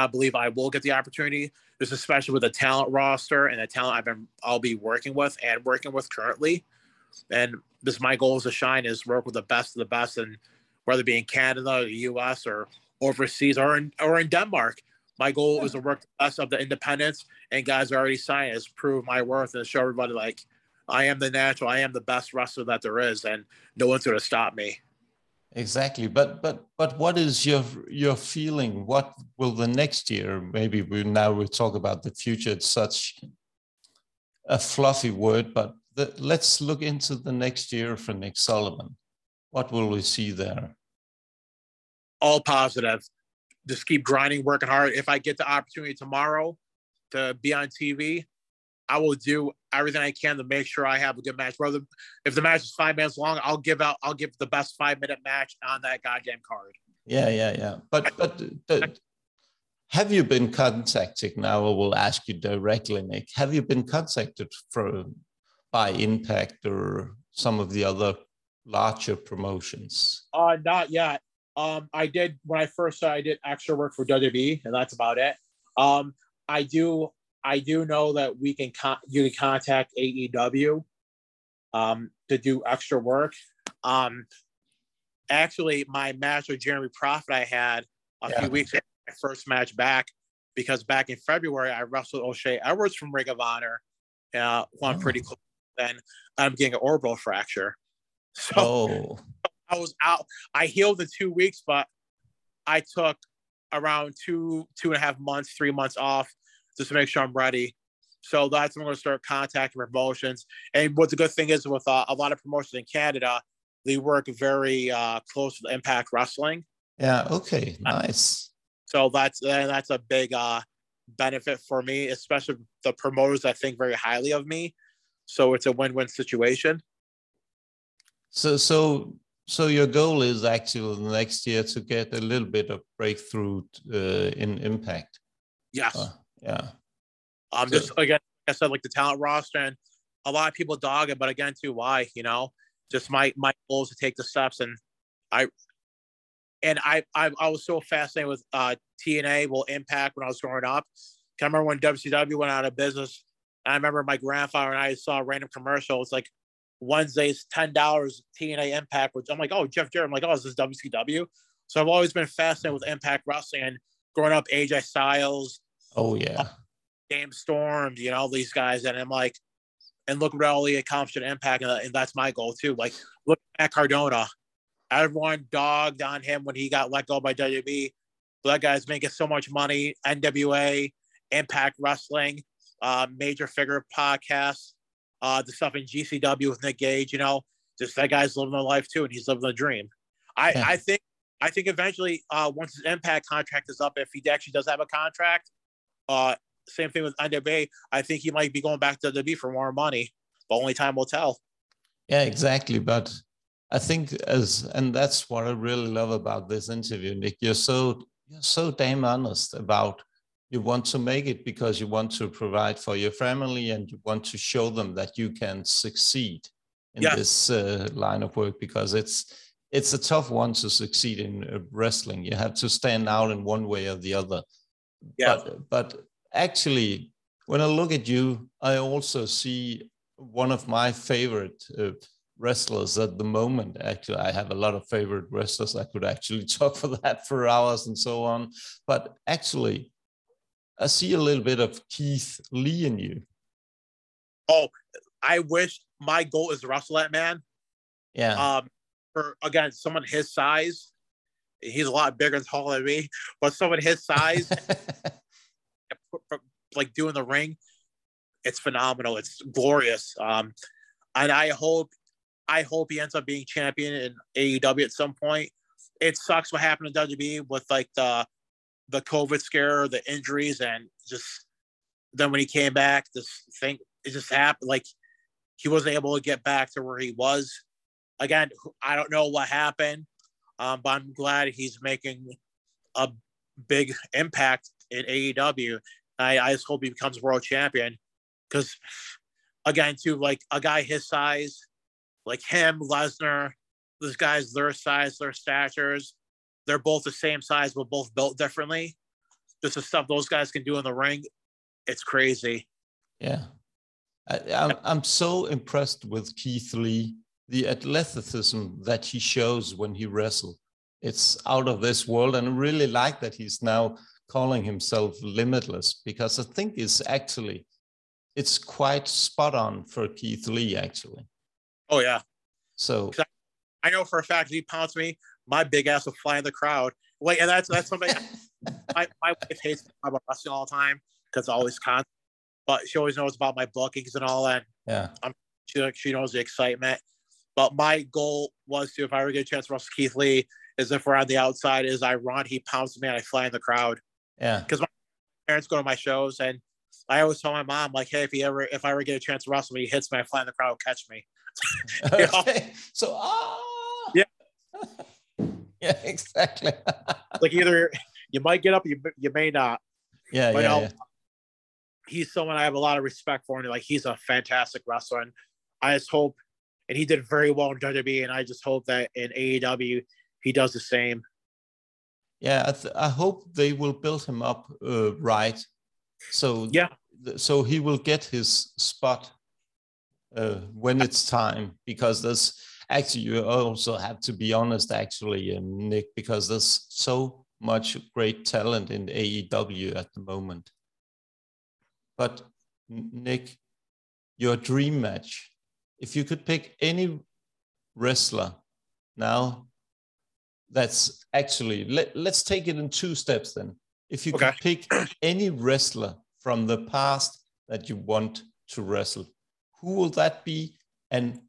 I believe I will get the opportunity. This is especially with the talent roster and the talent I've been I'll be working with and working with currently. And this my goal is to shine, is work with the best of the best, and whether it be in Canada, or the U S, or overseas, or in or in Denmark. My goal is to work the best of the independents, and guys are already signed has proved my worth and show everybody like I am the natural, I am the best wrestler that there is, and no one's going to stop me. Exactly, but but but what is your your feeling? What will the next year? Maybe we now we talk about the future. It's such a fluffy word, but the, let's look into the next year for Nick Sullivan. What will we see there? All positive. Just keep grinding, working hard. If I get the opportunity tomorrow to be on T V, I will do everything I can to make sure I have a good match. Whether if the match is five minutes long, I'll give out. I'll give the best five minute match on that goddamn card. Yeah, yeah, yeah. But but, but have you been contacted now? I will ask you directly, Nick. Have you been contacted for by Impact or some of the other larger promotions? Uh, not yet. Um, I did when I first started, I did extra work for W W E, and that's about it. Um, I do, I do know that we can con- you can contact A E W um, to do extra work. Um, actually my match with Jeremy Prophet I had a yeah. few weeks ago, my first match back, because back in February, I wrestled O'Shea Edwards from Ring of Honor, uh, who I'm oh. pretty close to. Then I'm getting an orbital fracture. So oh. I was out. I healed in two weeks, but I took around two, two and a half months, three months off just to make sure I'm ready. So that's when I'm going to start contacting promotions. And what the good thing is with uh, a lot of promotions in Canada, they work very uh, close to Impact Wrestling. Yeah. Okay. Nice. So that's that's a big uh, benefit for me, especially the promoters that think very highly of me. So it's a win-win situation. So so so your goal is actually next year to get a little bit of breakthrough uh, in Impact. Yes. Uh, yeah. Um, so, just again, like I said, like the talent roster, and a lot of people dog it, but again, too, why? You know, just my my goal is to take the steps, and I and I I, I was so fascinated with uh, T N A, well, Impact when I was growing up. I remember when W C W went out of business. I remember my grandfather and I saw a random commercial. It's like Wednesdays, ten dollars T N A Impact. Which I'm like, oh, Jeff Jarrett. I'm like, oh, is this W C W? So I've always been fascinated with Impact Wrestling. And growing up, A J Styles. Oh yeah. James Storm, you know, all these guys, and I'm like, and look at all the accomplishment Impact, and, and that's my goal too. Like, look at Cardona. Everyone dogged on him when he got let go by W W E. But that guy's making so much money. N W A, Impact Wrestling, uh, Major Figure Podcast, uh, the stuff in G C W with Nick Gage. You know, just that guy's living the life too, and he's living the dream. I, yeah. I think, I think eventually, uh, once his Impact contract is up, if he actually does have a contract, uh. Same thing with N W A. I think he might be going back to W W E for more money, but only time will tell. Yeah, exactly. But I think as, and that's what I really love about this interview, Nick. You're so you're so damn honest about you want to make it because you want to provide for your family and you want to show them that you can succeed in yes. this uh, line of work, because it's it's a tough one to succeed in wrestling. You have to stand out in one way or the other. Yeah, but. but Actually, when I look at you, I also see one of my favorite uh, wrestlers at the moment. Actually, I have a lot of favorite wrestlers. I could actually talk for that for hours and so on. But actually, I see a little bit of Keith Lee in you. Oh, I wish my goal is to wrestle that man. Yeah. Um, for, again, someone his size. He's a lot bigger and taller than me, but someone his size. Like doing the ring, it's phenomenal. It's glorious, um, and I hope, I hope he ends up being champion in A E W at some point. It sucks what happened to W W E with like the the COVID scare, the injuries, and just then when he came back, this thing it just happened. Like he wasn't able to get back to where he was. Again, I don't know what happened, um, but I'm glad he's making a big impact in A E W. I, I just hope he becomes world champion, because again, too, like a guy his size, like him, Lesnar, those guys, their size, their statures, they're both the same size, but both built differently. Just the stuff those guys can do in the ring, it's crazy. Yeah, I, I'm I'm so impressed with Keith Lee, the athleticism that he shows when he wrestles. It's out of this world, and I really like that he's now calling himself Limitless, because I think it's actually, it's quite spot on for Keith Lee, actually. Oh, yeah. So I, I know for a fact, if he pounced me, my big ass will fly in the crowd. Wait, and that's that's something my, my wife hates about wrestling all the time, because always constant, but she always knows about my bookings and all that. Yeah. I'm, she, she knows the excitement. But my goal was to, if I ever get a chance to wrestle Keith Lee, is if we're on the outside, is I run, he pounds me, and I fly in the crowd. Yeah, because my parents go to my shows, and I always tell my mom, like, "Hey, if he ever, if I ever get a chance to wrestle me, he hits me, I fly in the crowd, catch me." You okay. know? So, ah, yeah, yeah, exactly. Like either you might get up, you you may not. Yeah, but yeah, yeah. He's someone I have a lot of respect for, and like he's a fantastic wrestler, and I just hope, and he did very well in W W E, and I just hope that in A E W he does the same. Yeah, I, th- I hope they will build him up uh, right, so yeah, th- so he will get his spot uh, when it's time. Because there's actually, you also have to be honest, actually, Nick, because there's so much great talent in A E W at the moment. But Nick, your dream match, if you could pick any wrestler now, that's actually, let, let's take it in two steps then. If you okay. could pick any wrestler from the past that you want to wrestle, who will that be? And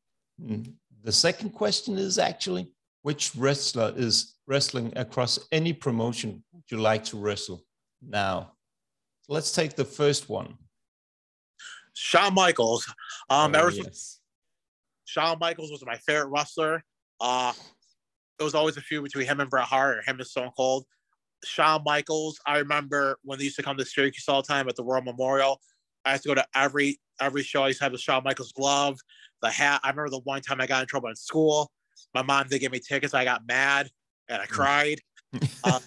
the second question is actually, which wrestler is wrestling across any promotion would you like to wrestle now? So let's take the first one. Shawn Michaels. Um, oh, ever yes. since Shawn Michaels was my favorite wrestler. Uh, there was always a feud between him and Bret Hart, or him and Stone Cold. Shawn Michaels, I remember when they used to come to Syracuse all the time at the Royal Memorial. I used to go to every every show. I used to have the Shawn Michaels glove, the hat. I remember the one time I got in trouble in school. My mom didn't give me tickets. I got mad and I cried. uh,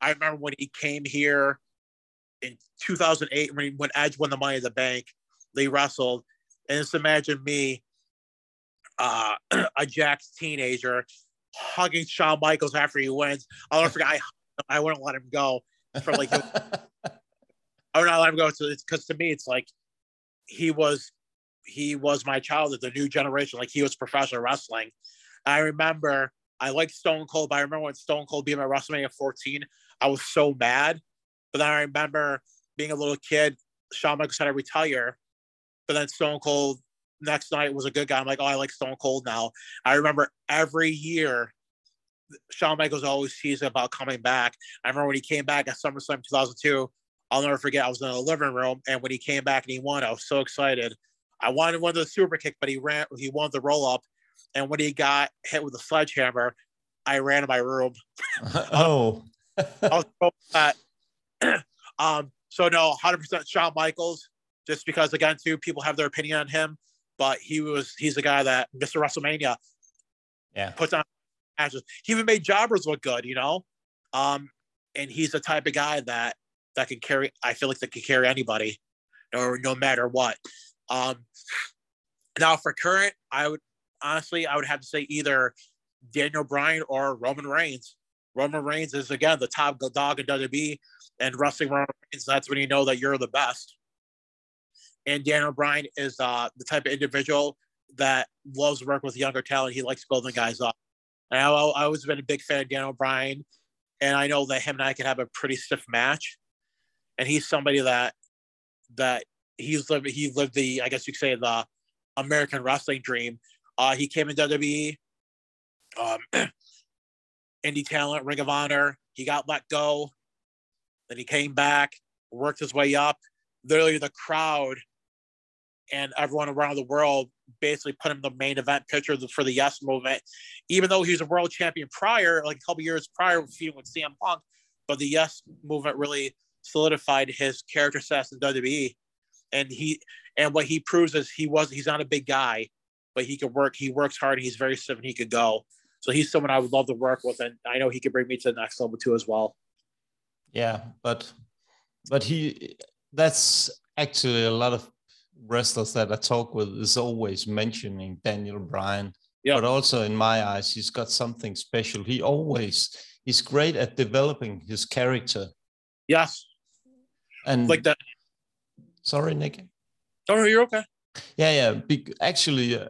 I remember when he came here in two thousand eight when, when Edge won the Money in the Bank. They wrestled, and just imagine me, uh, a jacked teenager, hugging Shawn Michaels after he wins. I'll never forget. I, I wouldn't let him go for like. I would not let him go. So it's because to me, it's like he was, he was my childhood, the new generation. Like he was professional wrestling. I remember I liked Stone Cold, but I remember when Stone Cold beat him at WrestleMania fourteen, I was so mad. But then I remember being a little kid, Shawn Michaels had to retire. But then Stone Cold next night was a good guy. I'm like, oh, I like Stone Cold now. I remember every year, Shawn Michaels always teased about coming back. I remember when he came back at SummerSlam two thousand two, I'll never forget, I was in the living room, and when he came back and he won, I was so excited. I wanted one of the super kick, but he ran, he won the roll-up, and when he got hit with a sledgehammer, I ran to my room. Oh. I was so fat. um, so, no, one hundred percent Shawn Michaels. Just because, again, too, people have their opinion on him, but he was—he's the guy that Mister WrestleMania, yeah, puts on matches. He even made jobbers look good, you know. Um, and he's the type of guy that that can carry. I feel like that can carry anybody, or no matter what. Um, now for current, I would honestly, I would have to say either Daniel Bryan or Roman Reigns. Roman Reigns is again the top dog in W W E, and wrestling Roman Reigns, that's when you know that you're the best. And Daniel Bryan is uh, the type of individual that loves to work with younger talent. He likes building guys up. And I, I always been a big fan of Daniel Bryan, and I know that him and I can have a pretty stiff match. And he's somebody that that he's lived he lived the I guess you could say the American wrestling dream. Uh, he came in W W E, um, indie talent, Ring of Honor. He got let go, then he came back, worked his way up. Literally, the crowd and everyone around the world basically put him in the main event picture for the Yes Movement, even though he was a world champion prior, like a couple years prior, feuding with C M Punk. But the Yes Movement really solidified his character status in W W E, and he and what he proves is he was he's not a big guy, but he could work. He works hard. And he's very stiff, and he could go. So he's someone I would love to work with, and I know he could bring me to the next level too as well. Yeah, but but he. That's actually a lot of wrestlers that I talk with is always mentioning Daniel Bryan. Yep. But also in my eyes, he's got something special. He always, he's great at developing his character. Yes. And like that. Sorry, Nick. Oh, you're okay. Yeah, yeah. Be- actually, uh,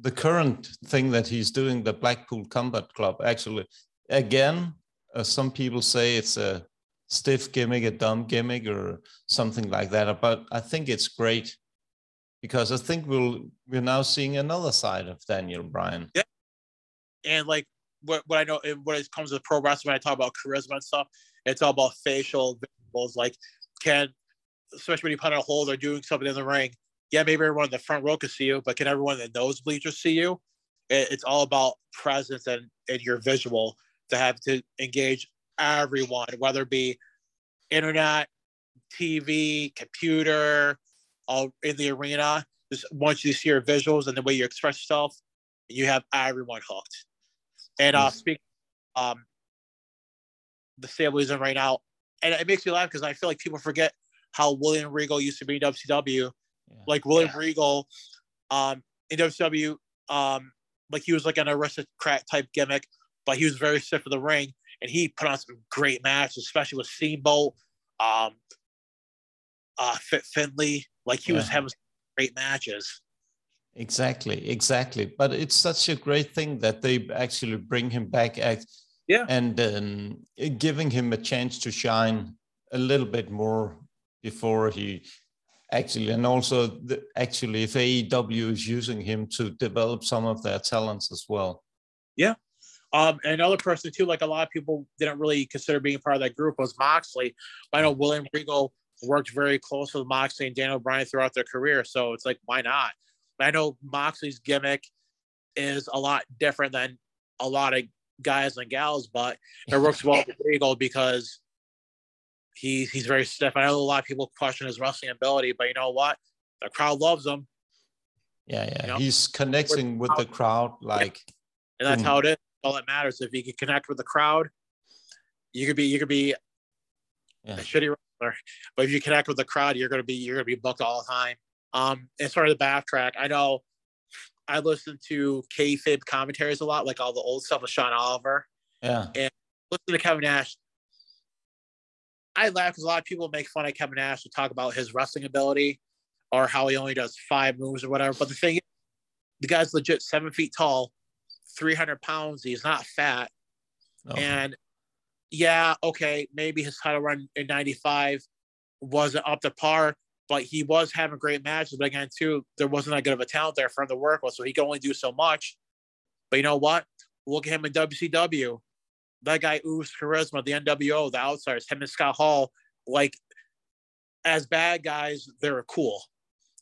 the current thing that he's doing, the Blackpool Combat Club, actually, again, uh, some people say it's a stiff gimmick, a dumb gimmick, or something like that. But I think it's great because I think we'll we're now seeing another side of Daniel Bryan. Yeah, and like what what I know, when it comes to pro wrestling, when I talk about charisma and stuff, it's all about facial visuals. Like, can especially when you put on a hold or doing something in the ring. Yeah, maybe everyone in the front row can see you, but can everyone in those bleachers see you? It, it's all about presence and and your visual to have to engage everyone, whether it be internet, T V, computer, all in the arena. Just once you see your visuals and the way you express yourself, you have everyone hooked. And uh, speaking of um, the stable he's in right now, and it makes me laugh because I feel like people forget how William Regal used to be in W C W. Yeah. Like William yeah. Regal um, in W C W, um, like he was like an arrested crack type gimmick, but he was very stiff for the ring, and he put on some great matches, especially with Steamboat, um, uh, Fit Finley. Like he yeah. was having great matches. Exactly, exactly. But it's such a great thing that they actually bring him back at, yeah. and um, giving him a chance to shine a little bit more before he actually, and also the, actually if A E W is using him to develop some of their talents as well. Yeah. Um, and another person too, like a lot of people didn't really consider being part of that group, was Moxley. I know William Regal worked very close with Moxley and Daniel Bryan throughout their career. So it's like, why not? I know Moxley's gimmick is a lot different than a lot of guys and gals, but it works well with Regal because he's he's very stiff. I know a lot of people question his wrestling ability, but you know what? The crowd loves him. Yeah, yeah. You know? He's connecting with the crowd, like, yeah. and that's mm. how it is. All that matters. If you can connect with the crowd, you could be you could be yeah. a shitty wrestler, but if you connect with the crowd, you're gonna be you're gonna be booked all the time. Um, and sort of the backtrack, I know I listen to kayfabe commentaries a lot, like all the old stuff with Sean Oliver. Yeah. And listen to Kevin Nash. I laugh because a lot of people make fun of Kevin Nash and talk about his wrestling ability or how he only does five moves or whatever. But the thing is, the guy's legit seven feet tall, three hundred pounds. He's not fat. No. And yeah, okay, maybe his title run in ninety-five wasn't up to par, but he was having great matches. But again, too, there wasn't that good of a talent there for him to work with, so he could only do so much. But you know what? Look at him in W C W. That guy oozed charisma. The N W O, the Outsiders, him and Scott Hall, like, as bad guys, they were cool.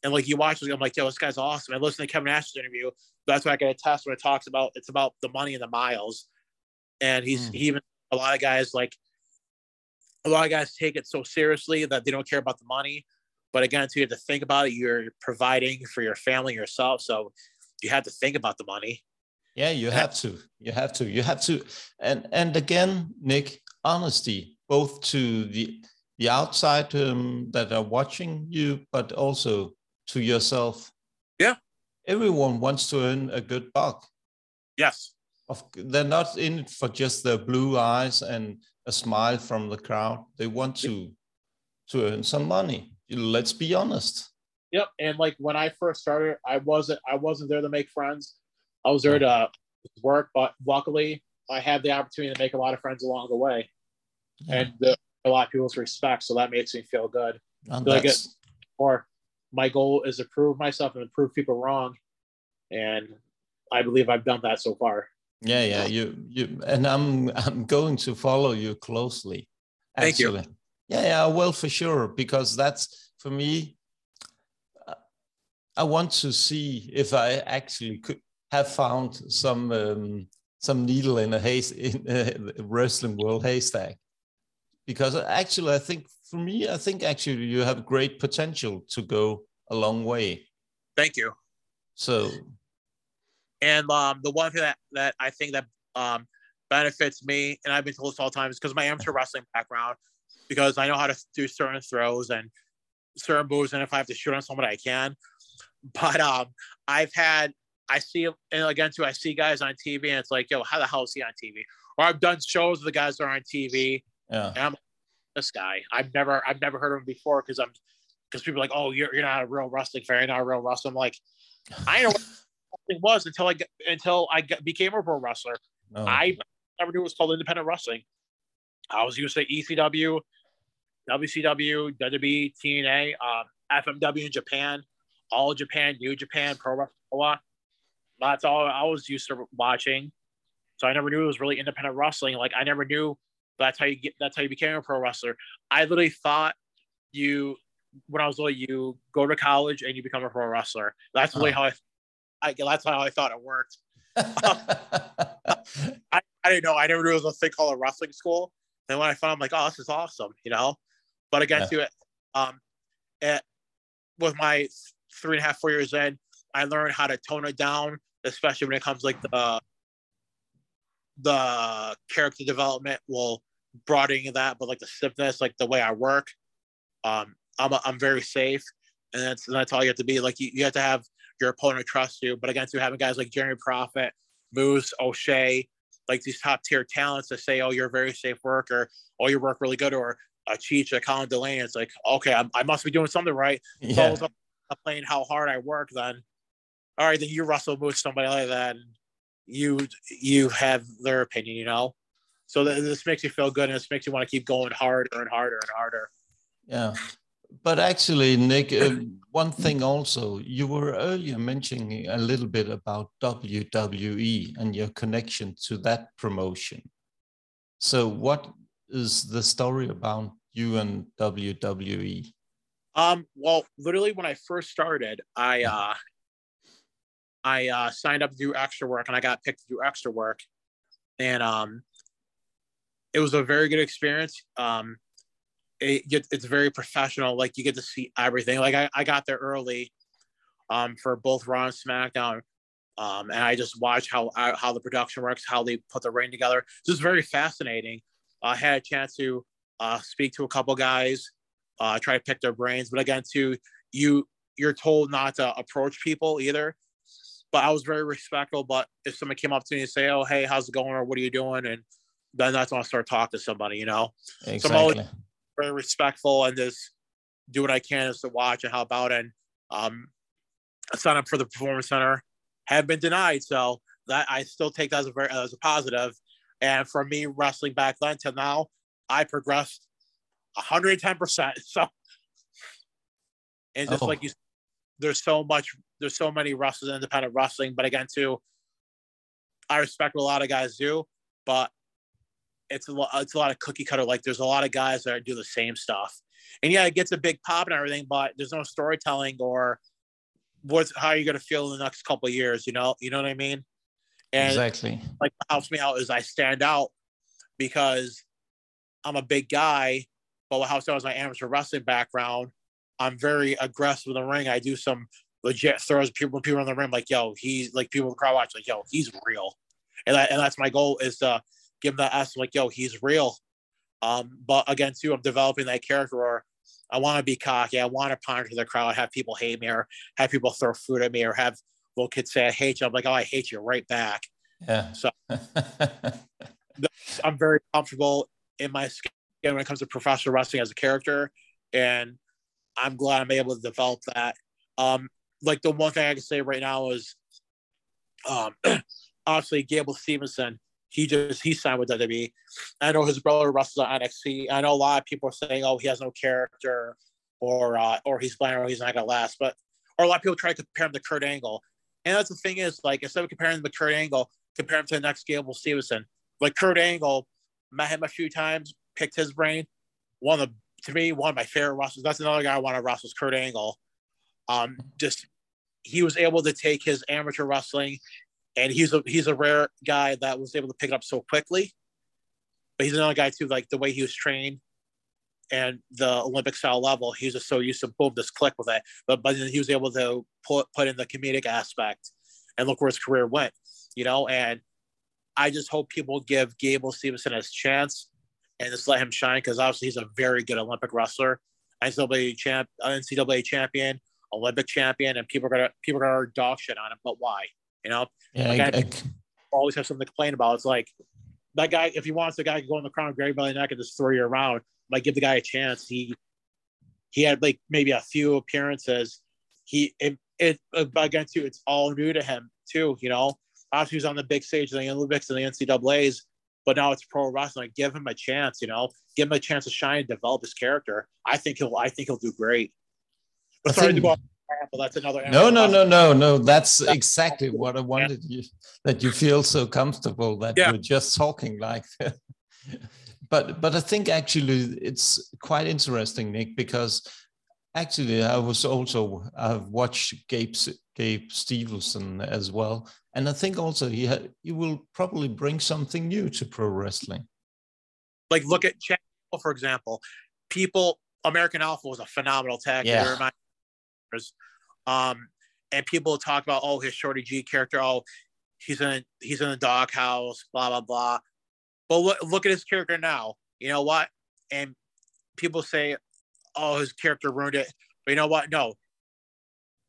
And, like, you watch this, I'm like, yo, this guy's awesome. I listened to Kevin Nash's interview. That's what I can attest when it talks about, it's about the money and the miles. And he's mm. he even, a lot of guys, like, a lot of guys take it so seriously that they don't care about the money. But again, too, you have to think about it. You're providing for your family, yourself. So you have to think about the money. Yeah, you have to. You have to. You have to. And and again, Nick, honesty, both to the the outside um, that are watching you, but also to yourself. Yeah. Everyone wants to earn a good buck. Yes. Of, they're not in it for just their blue eyes and a smile from the crowd. They want to to earn some money. Let's be honest. Yep. And like when I first started, I wasn't I wasn't there to make friends. I was there to work, but luckily I had the opportunity to make a lot of friends along the way, yeah. and the, a lot of people's respect. So that makes me feel good. So I guess, or my goal is to prove myself and prove people wrong, and I believe I've done that so far. Yeah, yeah. You, you, and I'm, I'm going to follow you closely. Thank actually. you. Yeah, yeah. Well, for sure, because that's for me. I want to see if I actually could. Have found some um, some needle in a hayst in a wrestling world haystack, because actually I think for me I think actually you have great potential to go a long way. Thank you. So, and um, the one thing that, that I think that um, benefits me, and I've been told this all the time, is because my amateur wrestling background, because I know how to do certain throws and certain moves, and if I have to shoot on somebody, I can. But um, I've had. I see, and again, too, I see guys on T V, and it's like, yo, how the hell is he on T V? Or I've done shows with the guys that are on T V, yeah. and I'm like, this guy. I've never, I've never heard of him before, because I'm, because people are like, oh, you're, you're not a real wrestling fan, you're not a real wrestler. I'm like, I didn't know what wrestling was until I, until I became a pro wrestler. Oh. I never knew it was called independent wrestling. I was used to E C W, W C W, W W E, T N A, um, F M W in Japan, All Japan, New Japan, Pro Wrestling, a lot. That's all I was used to watching, so I never knew it was really independent wrestling. Like I never knew that's how you get. That's how you became a pro wrestler. I literally thought you, when I was little, you go to college and you become a pro wrestler. That's really oh. how I, I. That's how I thought it worked. um, I, I didn't know. I never knew it was a thing called a wrestling school. And when I found, I'm like, oh, this is awesome, you know. But again, yeah. to it, um, it, with my three and a half, four years in, I learned how to tone it down, especially when it comes like the the character development, well, broadening that, but like the stiffness, like the way I work, um, I'm a, I'm very safe, and that's and that's all you have to be. Like you, you have to have your opponent would trust you. But again, too, having guys like Jeremy Prophet, Moose, O'Shea, like these top tier talents that say, oh, you're a very safe worker, oh, you work really good, or uh, Chicha, Colin Delaney. It's like, okay, I'm, I must be doing something right. Yeah. So I'm playing how hard I work, then all right, then you Russell Moose, somebody like that, and you you have their opinion, you know? So th- this makes you feel good, and this makes you want to keep going harder and harder and harder. Yeah. But actually, Nick, uh, one thing also, you were earlier mentioning a little bit about W W E and your connection to that promotion. So what is the story about you and W W E? Um, well, literally when I first started, I uh, I uh, signed up to do extra work, and I got picked to do extra work. And um, it was a very good experience. Um, it, it's very professional. Like, you get to see everything. Like, I, I got there early um, for both Raw and SmackDown. Um, and I just watched how how the production works, how they put the ring together. It's just very fascinating. I had a chance to uh, speak to a couple guys. Uh, try to pick their brains, but again, too, you you're told not to approach people either. But I was very respectful. But if someone came up to me and say, "Oh, hey, how's it going?" or "What are you doing?" and then that's when I start talking to somebody, you know. Exactly. So I'm always very respectful and just do what I can as to watch and help out. And um, I signed up for the Performance Center, have been denied, so that I still take that as a very, as a positive. And from me wrestling back then to now, I progressed one hundred ten percent. So, and just oh. like you, there's so much, there's so many wrestlers in independent wrestling. But again, too, I respect what a lot of guys do, but it's a lot, it's a lot of cookie cutter. Like, there's a lot of guys that do the same stuff, and yeah, it gets a big pop and everything, but there's no storytelling or what's how you're gonna feel in the next couple of years. You know, you know what I mean? And exactly. Like, what helps me out is I stand out because I'm a big guy. But how so is my amateur wrestling background? I'm very aggressive in the ring. I do some legit throws. People, people in the ring, like, yo, he's like, people in the crowd watch, like, yo, he's real. And that, and that's my goal, is to give them that ass, like, yo, he's real. Um, but again, too, I'm developing that character, or I want to be cocky. I want to pander to the crowd, have people hate me, or have people throw food at me, or have little kids say I hate you. I'm like, oh, I hate you right back. Yeah. So I'm very comfortable in my skin when it comes to professional wrestling as a character, and I'm glad I'm able to develop that. Um, like, the one thing I can say right now is, um, obviously, Gable Steveson, he just, he signed with W W E. I know his brother wrestles on N X T. I know a lot of people are saying, oh, he has no character, or uh, or he's bland, or he's not going to last. But, or a lot of people try to compare him to Kurt Angle. And that's the thing is, like, instead of comparing him to Kurt Angle, compare him to the next Gable Steveson. Like, Kurt Angle, met him a few times, picked his brain. One of the, to me, one of my favorite wrestlers. That's another guy I want to wrestle, is Kurt Angle. Um, just he was able to take his amateur wrestling, and he's a he's a rare guy that was able to pick it up so quickly. But he's another guy too, like the way he was trained and the Olympic style level. He was just so used to boom, just click with it. But but then he was able to put put in the comedic aspect, and look where his career went. You know, and I just hope people give Gable Steveson his chance. And just let him shine, because obviously he's a very good Olympic wrestler, N C A A champ, N C A A champion, Olympic champion, and people are gonna people are gonna dog shit on him. But why? You know, yeah, like I, I, I always have something to complain about. It's like that guy. If he wants, the guy can go in the crown, grab by the neck, and just throw you around. Like, give the guy a chance. He he had like maybe a few appearances. He it, it again too. It's all new to him too. You know, obviously he's on the big stage, in the Olympics and the N C A As. But now it's pro wrestling. Give him a chance, you know. Give him a chance to shine and develop his character. I think he'll. I think he'll do great. But sorry think, to go off, but that's another. No, no, no, no, no. That's exactly what I wanted you. That you feel so comfortable that yeah. you're just talking like that. But but I think actually it's quite interesting, Nick, because actually I was also I've watched Gabe Gabe Stevenson as well. And I think also he ha- he will probably bring something new to pro wrestling. Like, look at Chad, for example. People, American Alpha was a phenomenal tag. Yeah. Um, and people talk about, oh, his Shorty G character. Oh, he's in he's in the doghouse. Blah blah blah. But look, look at his character now. You know what? And people say, oh, his character ruined it. But you know what? No.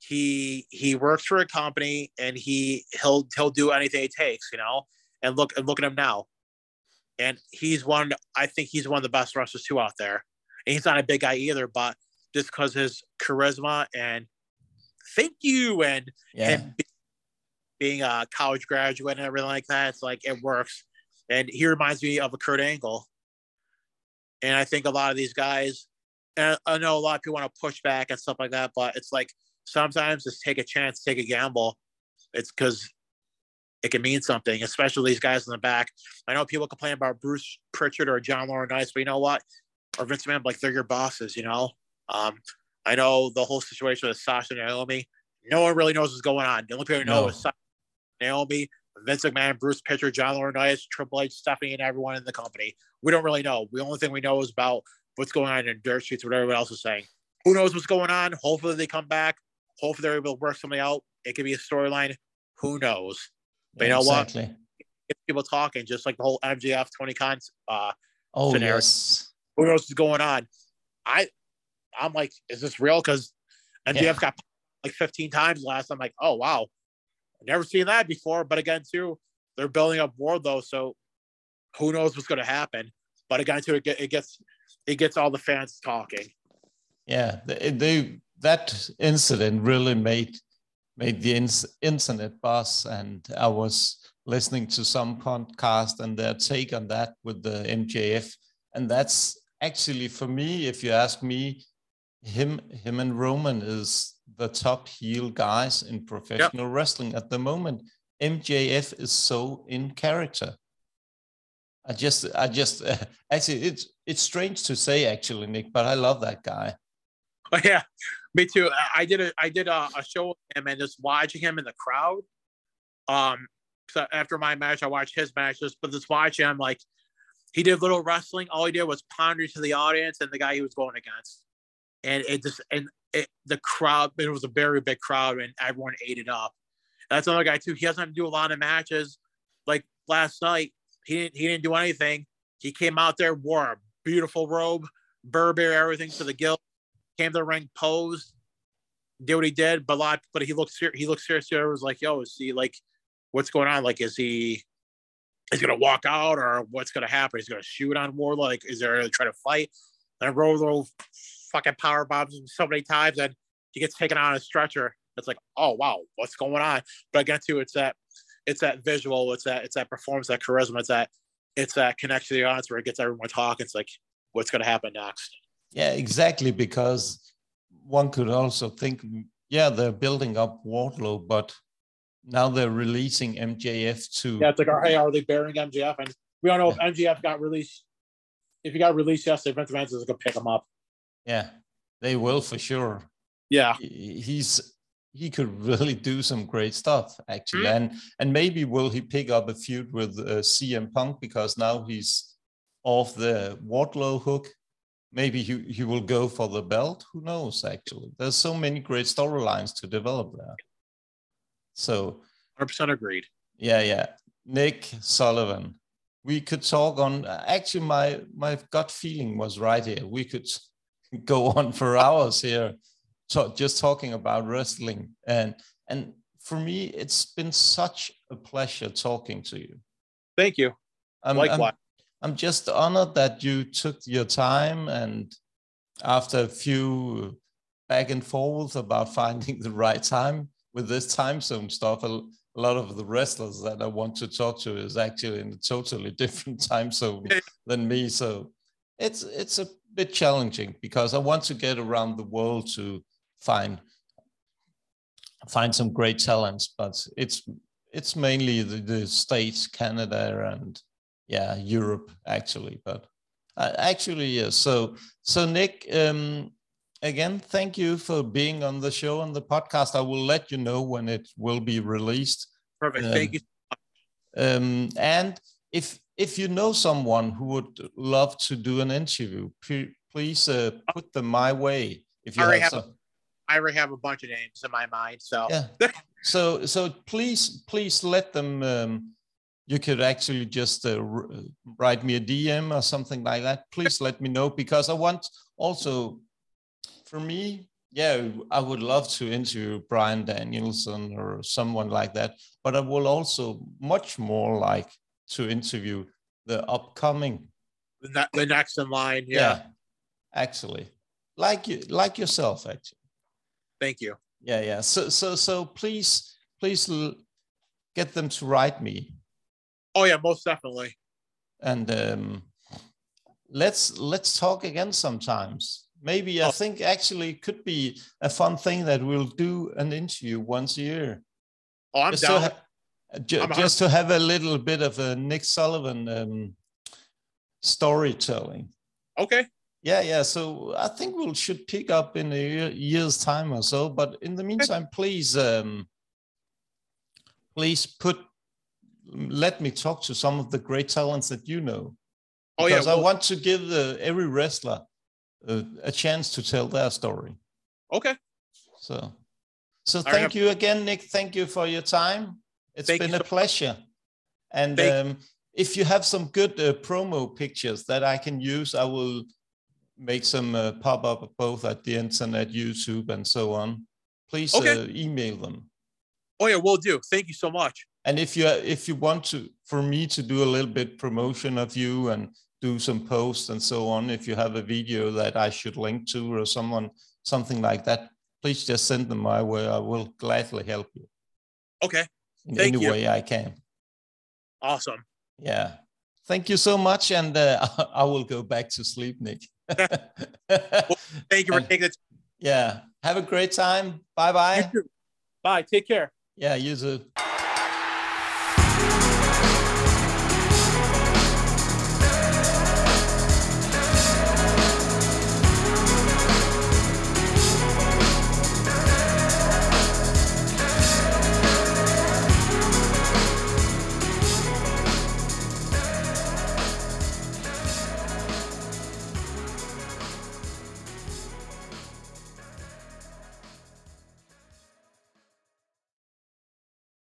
He he works for a company, and he he'll he'll do anything it takes, you know. And look and look at him now. And he's one. I think he's one of the best wrestlers too out there. And he's not a big guy either, but just because his charisma and thank you and yeah. and be, being a college graduate and everything like that, it's like it works. And he reminds me of a Kurt Angle. And I think a lot of these guys, and I know a lot of people want to push back and stuff like that, but it's like sometimes just take a chance, take a gamble. It's because it can mean something, especially these guys in the back. I know people complain about Bruce Pritchard or John Laurinaitis, but you know what? Or Vince McMahon, like they're your bosses, you know? Um, I know the whole situation with Sasha and Naomi. No one really knows what's going on. The only people who know no. is Sasha, Naomi, Vince McMahon, Bruce Pritchard, John Laurinaitis, Triple H, Stephanie, and everyone in the company. We don't really know. The only thing we know is about what's going on in dirt sheets, what everyone else is saying. Who knows what's going on? Hopefully they come back. Hopefully they're able to work something out. It could be a storyline. Who knows? But yeah, you know exactly. what? It's people talking, just like the whole M J F Tony Khan uh, oh, scenario. Yes. Who knows what's going on? I, I'm like, is this real? Because M J F yeah. got like fifteen times last. I'm like, oh, wow. Never seen that before. But again, too, they're building up Wardlow, so who knows what's going to happen. But again, too, it, get, it gets it gets all the fans talking. Yeah, they, they that incident really made made the ins, internet buzz, and I was listening to some podcast and their take on that with the M J F, and that's actually for me, if you ask me, him him and Roman is the top heel guys in professional yep. wrestling at the moment. M J F is so in character. I just, I just, uh, actually, it's it's strange to say, actually, Nick, but I love that guy. Oh yeah, me too. I did a, I did a, a show with him, and just watching him in the crowd. Um, so after my match, I watched his matches, but just watching him, like, he did little wrestling. All he did was ponder to the audience and the guy he was going against, and it just and. It, the crowd, it was a very big crowd, and everyone ate it up. That's another guy too. He doesn't have to do a lot of matches. Like last night, he didn't. He didn't do anything. He came out there, wore a beautiful robe, Burberry, everything to the gills. Came to the ring, posed, did what he did. But a lot, but he looked. Ser- he looked serious. It was like, yo, is he like, what's going on? Like, is he? Is he gonna walk out, or what's gonna happen? He's gonna shoot on Wardlow. Like, is there really trying to fight? And Wardlow fucking power bombs him so many times, and he gets taken out on a stretcher. It's like, oh wow, what's going on? But again, too, it's that, it's that visual, it's that, it's that performance, that charisma, it's that, it's that connection to the audience where it gets everyone talking. It's like, what's going to happen next? Yeah, exactly. Because one could also think, yeah, they're building up Wardlow, but now they're releasing M J F to. Yeah, it's like, hey, are they burying M J F? And we don't know yeah. if M J F got released. If he got released yesterday, Vince McMahon is going to pick him up. Yeah, they will for sure. Yeah, he's he could really do some great stuff actually, mm-hmm. and and maybe will he pick up a feud with uh, C M Punk, because now he's off the Wardlow hook. Maybe he he will go for the belt. Who knows? Actually, there's so many great storylines to develop there. So, one hundred percent agreed. Yeah, yeah. Nick Sullivan, we could talk on. Actually, my my gut feeling was right here. We could go on for hours here, so just talking about wrestling, and and for me it's been such a pleasure talking to you. Thank you. I'm, Likewise. I'm, I'm just honored that you took your time, and after a few back and forth about finding the right time with this time zone stuff, a, a lot of the wrestlers that I want to talk to is actually in a totally different time zone than me, so it's it's a bit challenging, because I want to get around the world to find find some great talents, but it's it's mainly the, the States, Canada, and yeah, Europe actually. But uh, actually, yeah. So so Nick, um, again, thank you for being on the show, on the podcast. I will let you know when it will be released. Perfect. Um, thank you. Um, and if. If you know someone who would love to do an interview, p- please uh, put them my way. If you I already have, have some... a, I already have a bunch of names in my mind, so yeah. so so please please let them. Um, you could actually just uh, r- write me a D M or something like that. Please let me know, because I want also, for me, Yeah, I would love to interview Bryan Danielson or someone like that, but I will also much more like to interview the upcoming. The, the next in line, yeah. yeah. Actually, like you, like yourself, actually. Thank you. Yeah, yeah. So, so, so please, please get them to write me. Oh yeah, most definitely. And um, let's let's talk again sometimes. Maybe I think actually could be a fun thing that we'll do an interview once a year. Oh, I'm just down. To ha- ju- I'm just to have a little bit of a Nick Sullivan um, storytelling. Okay. Yeah, yeah. So I think we should pick up in a year, year's time or so. But in the meantime, okay. please, um, please put let me talk to some of the great talents that you know. Oh because yeah, well, I want to give the, every wrestler. A, a chance to tell their story. Okay. So, so thank right. you again, Nick. Thank you for your time. It's thank been a so pleasure. And um, if you have some good uh, promo pictures that I can use, I will make some uh, pop up both at the internet, YouTube, and so on. Please okay. uh, email them. Oh yeah, will do. Thank you so much. And if you if you want to, for me to do a little bit promotion of you and. Do some posts and so on. If you have a video that I should link to or someone, something like that, please just send them my way. I will gladly help you. Okay. In Thank any you. way I can. Awesome. Yeah. Thank you so much. And uh, I will go back to sleep, Nick. Well, thank you for and, taking it. Yeah. Have a great time. Bye-bye. Bye. Take care. Yeah, you too.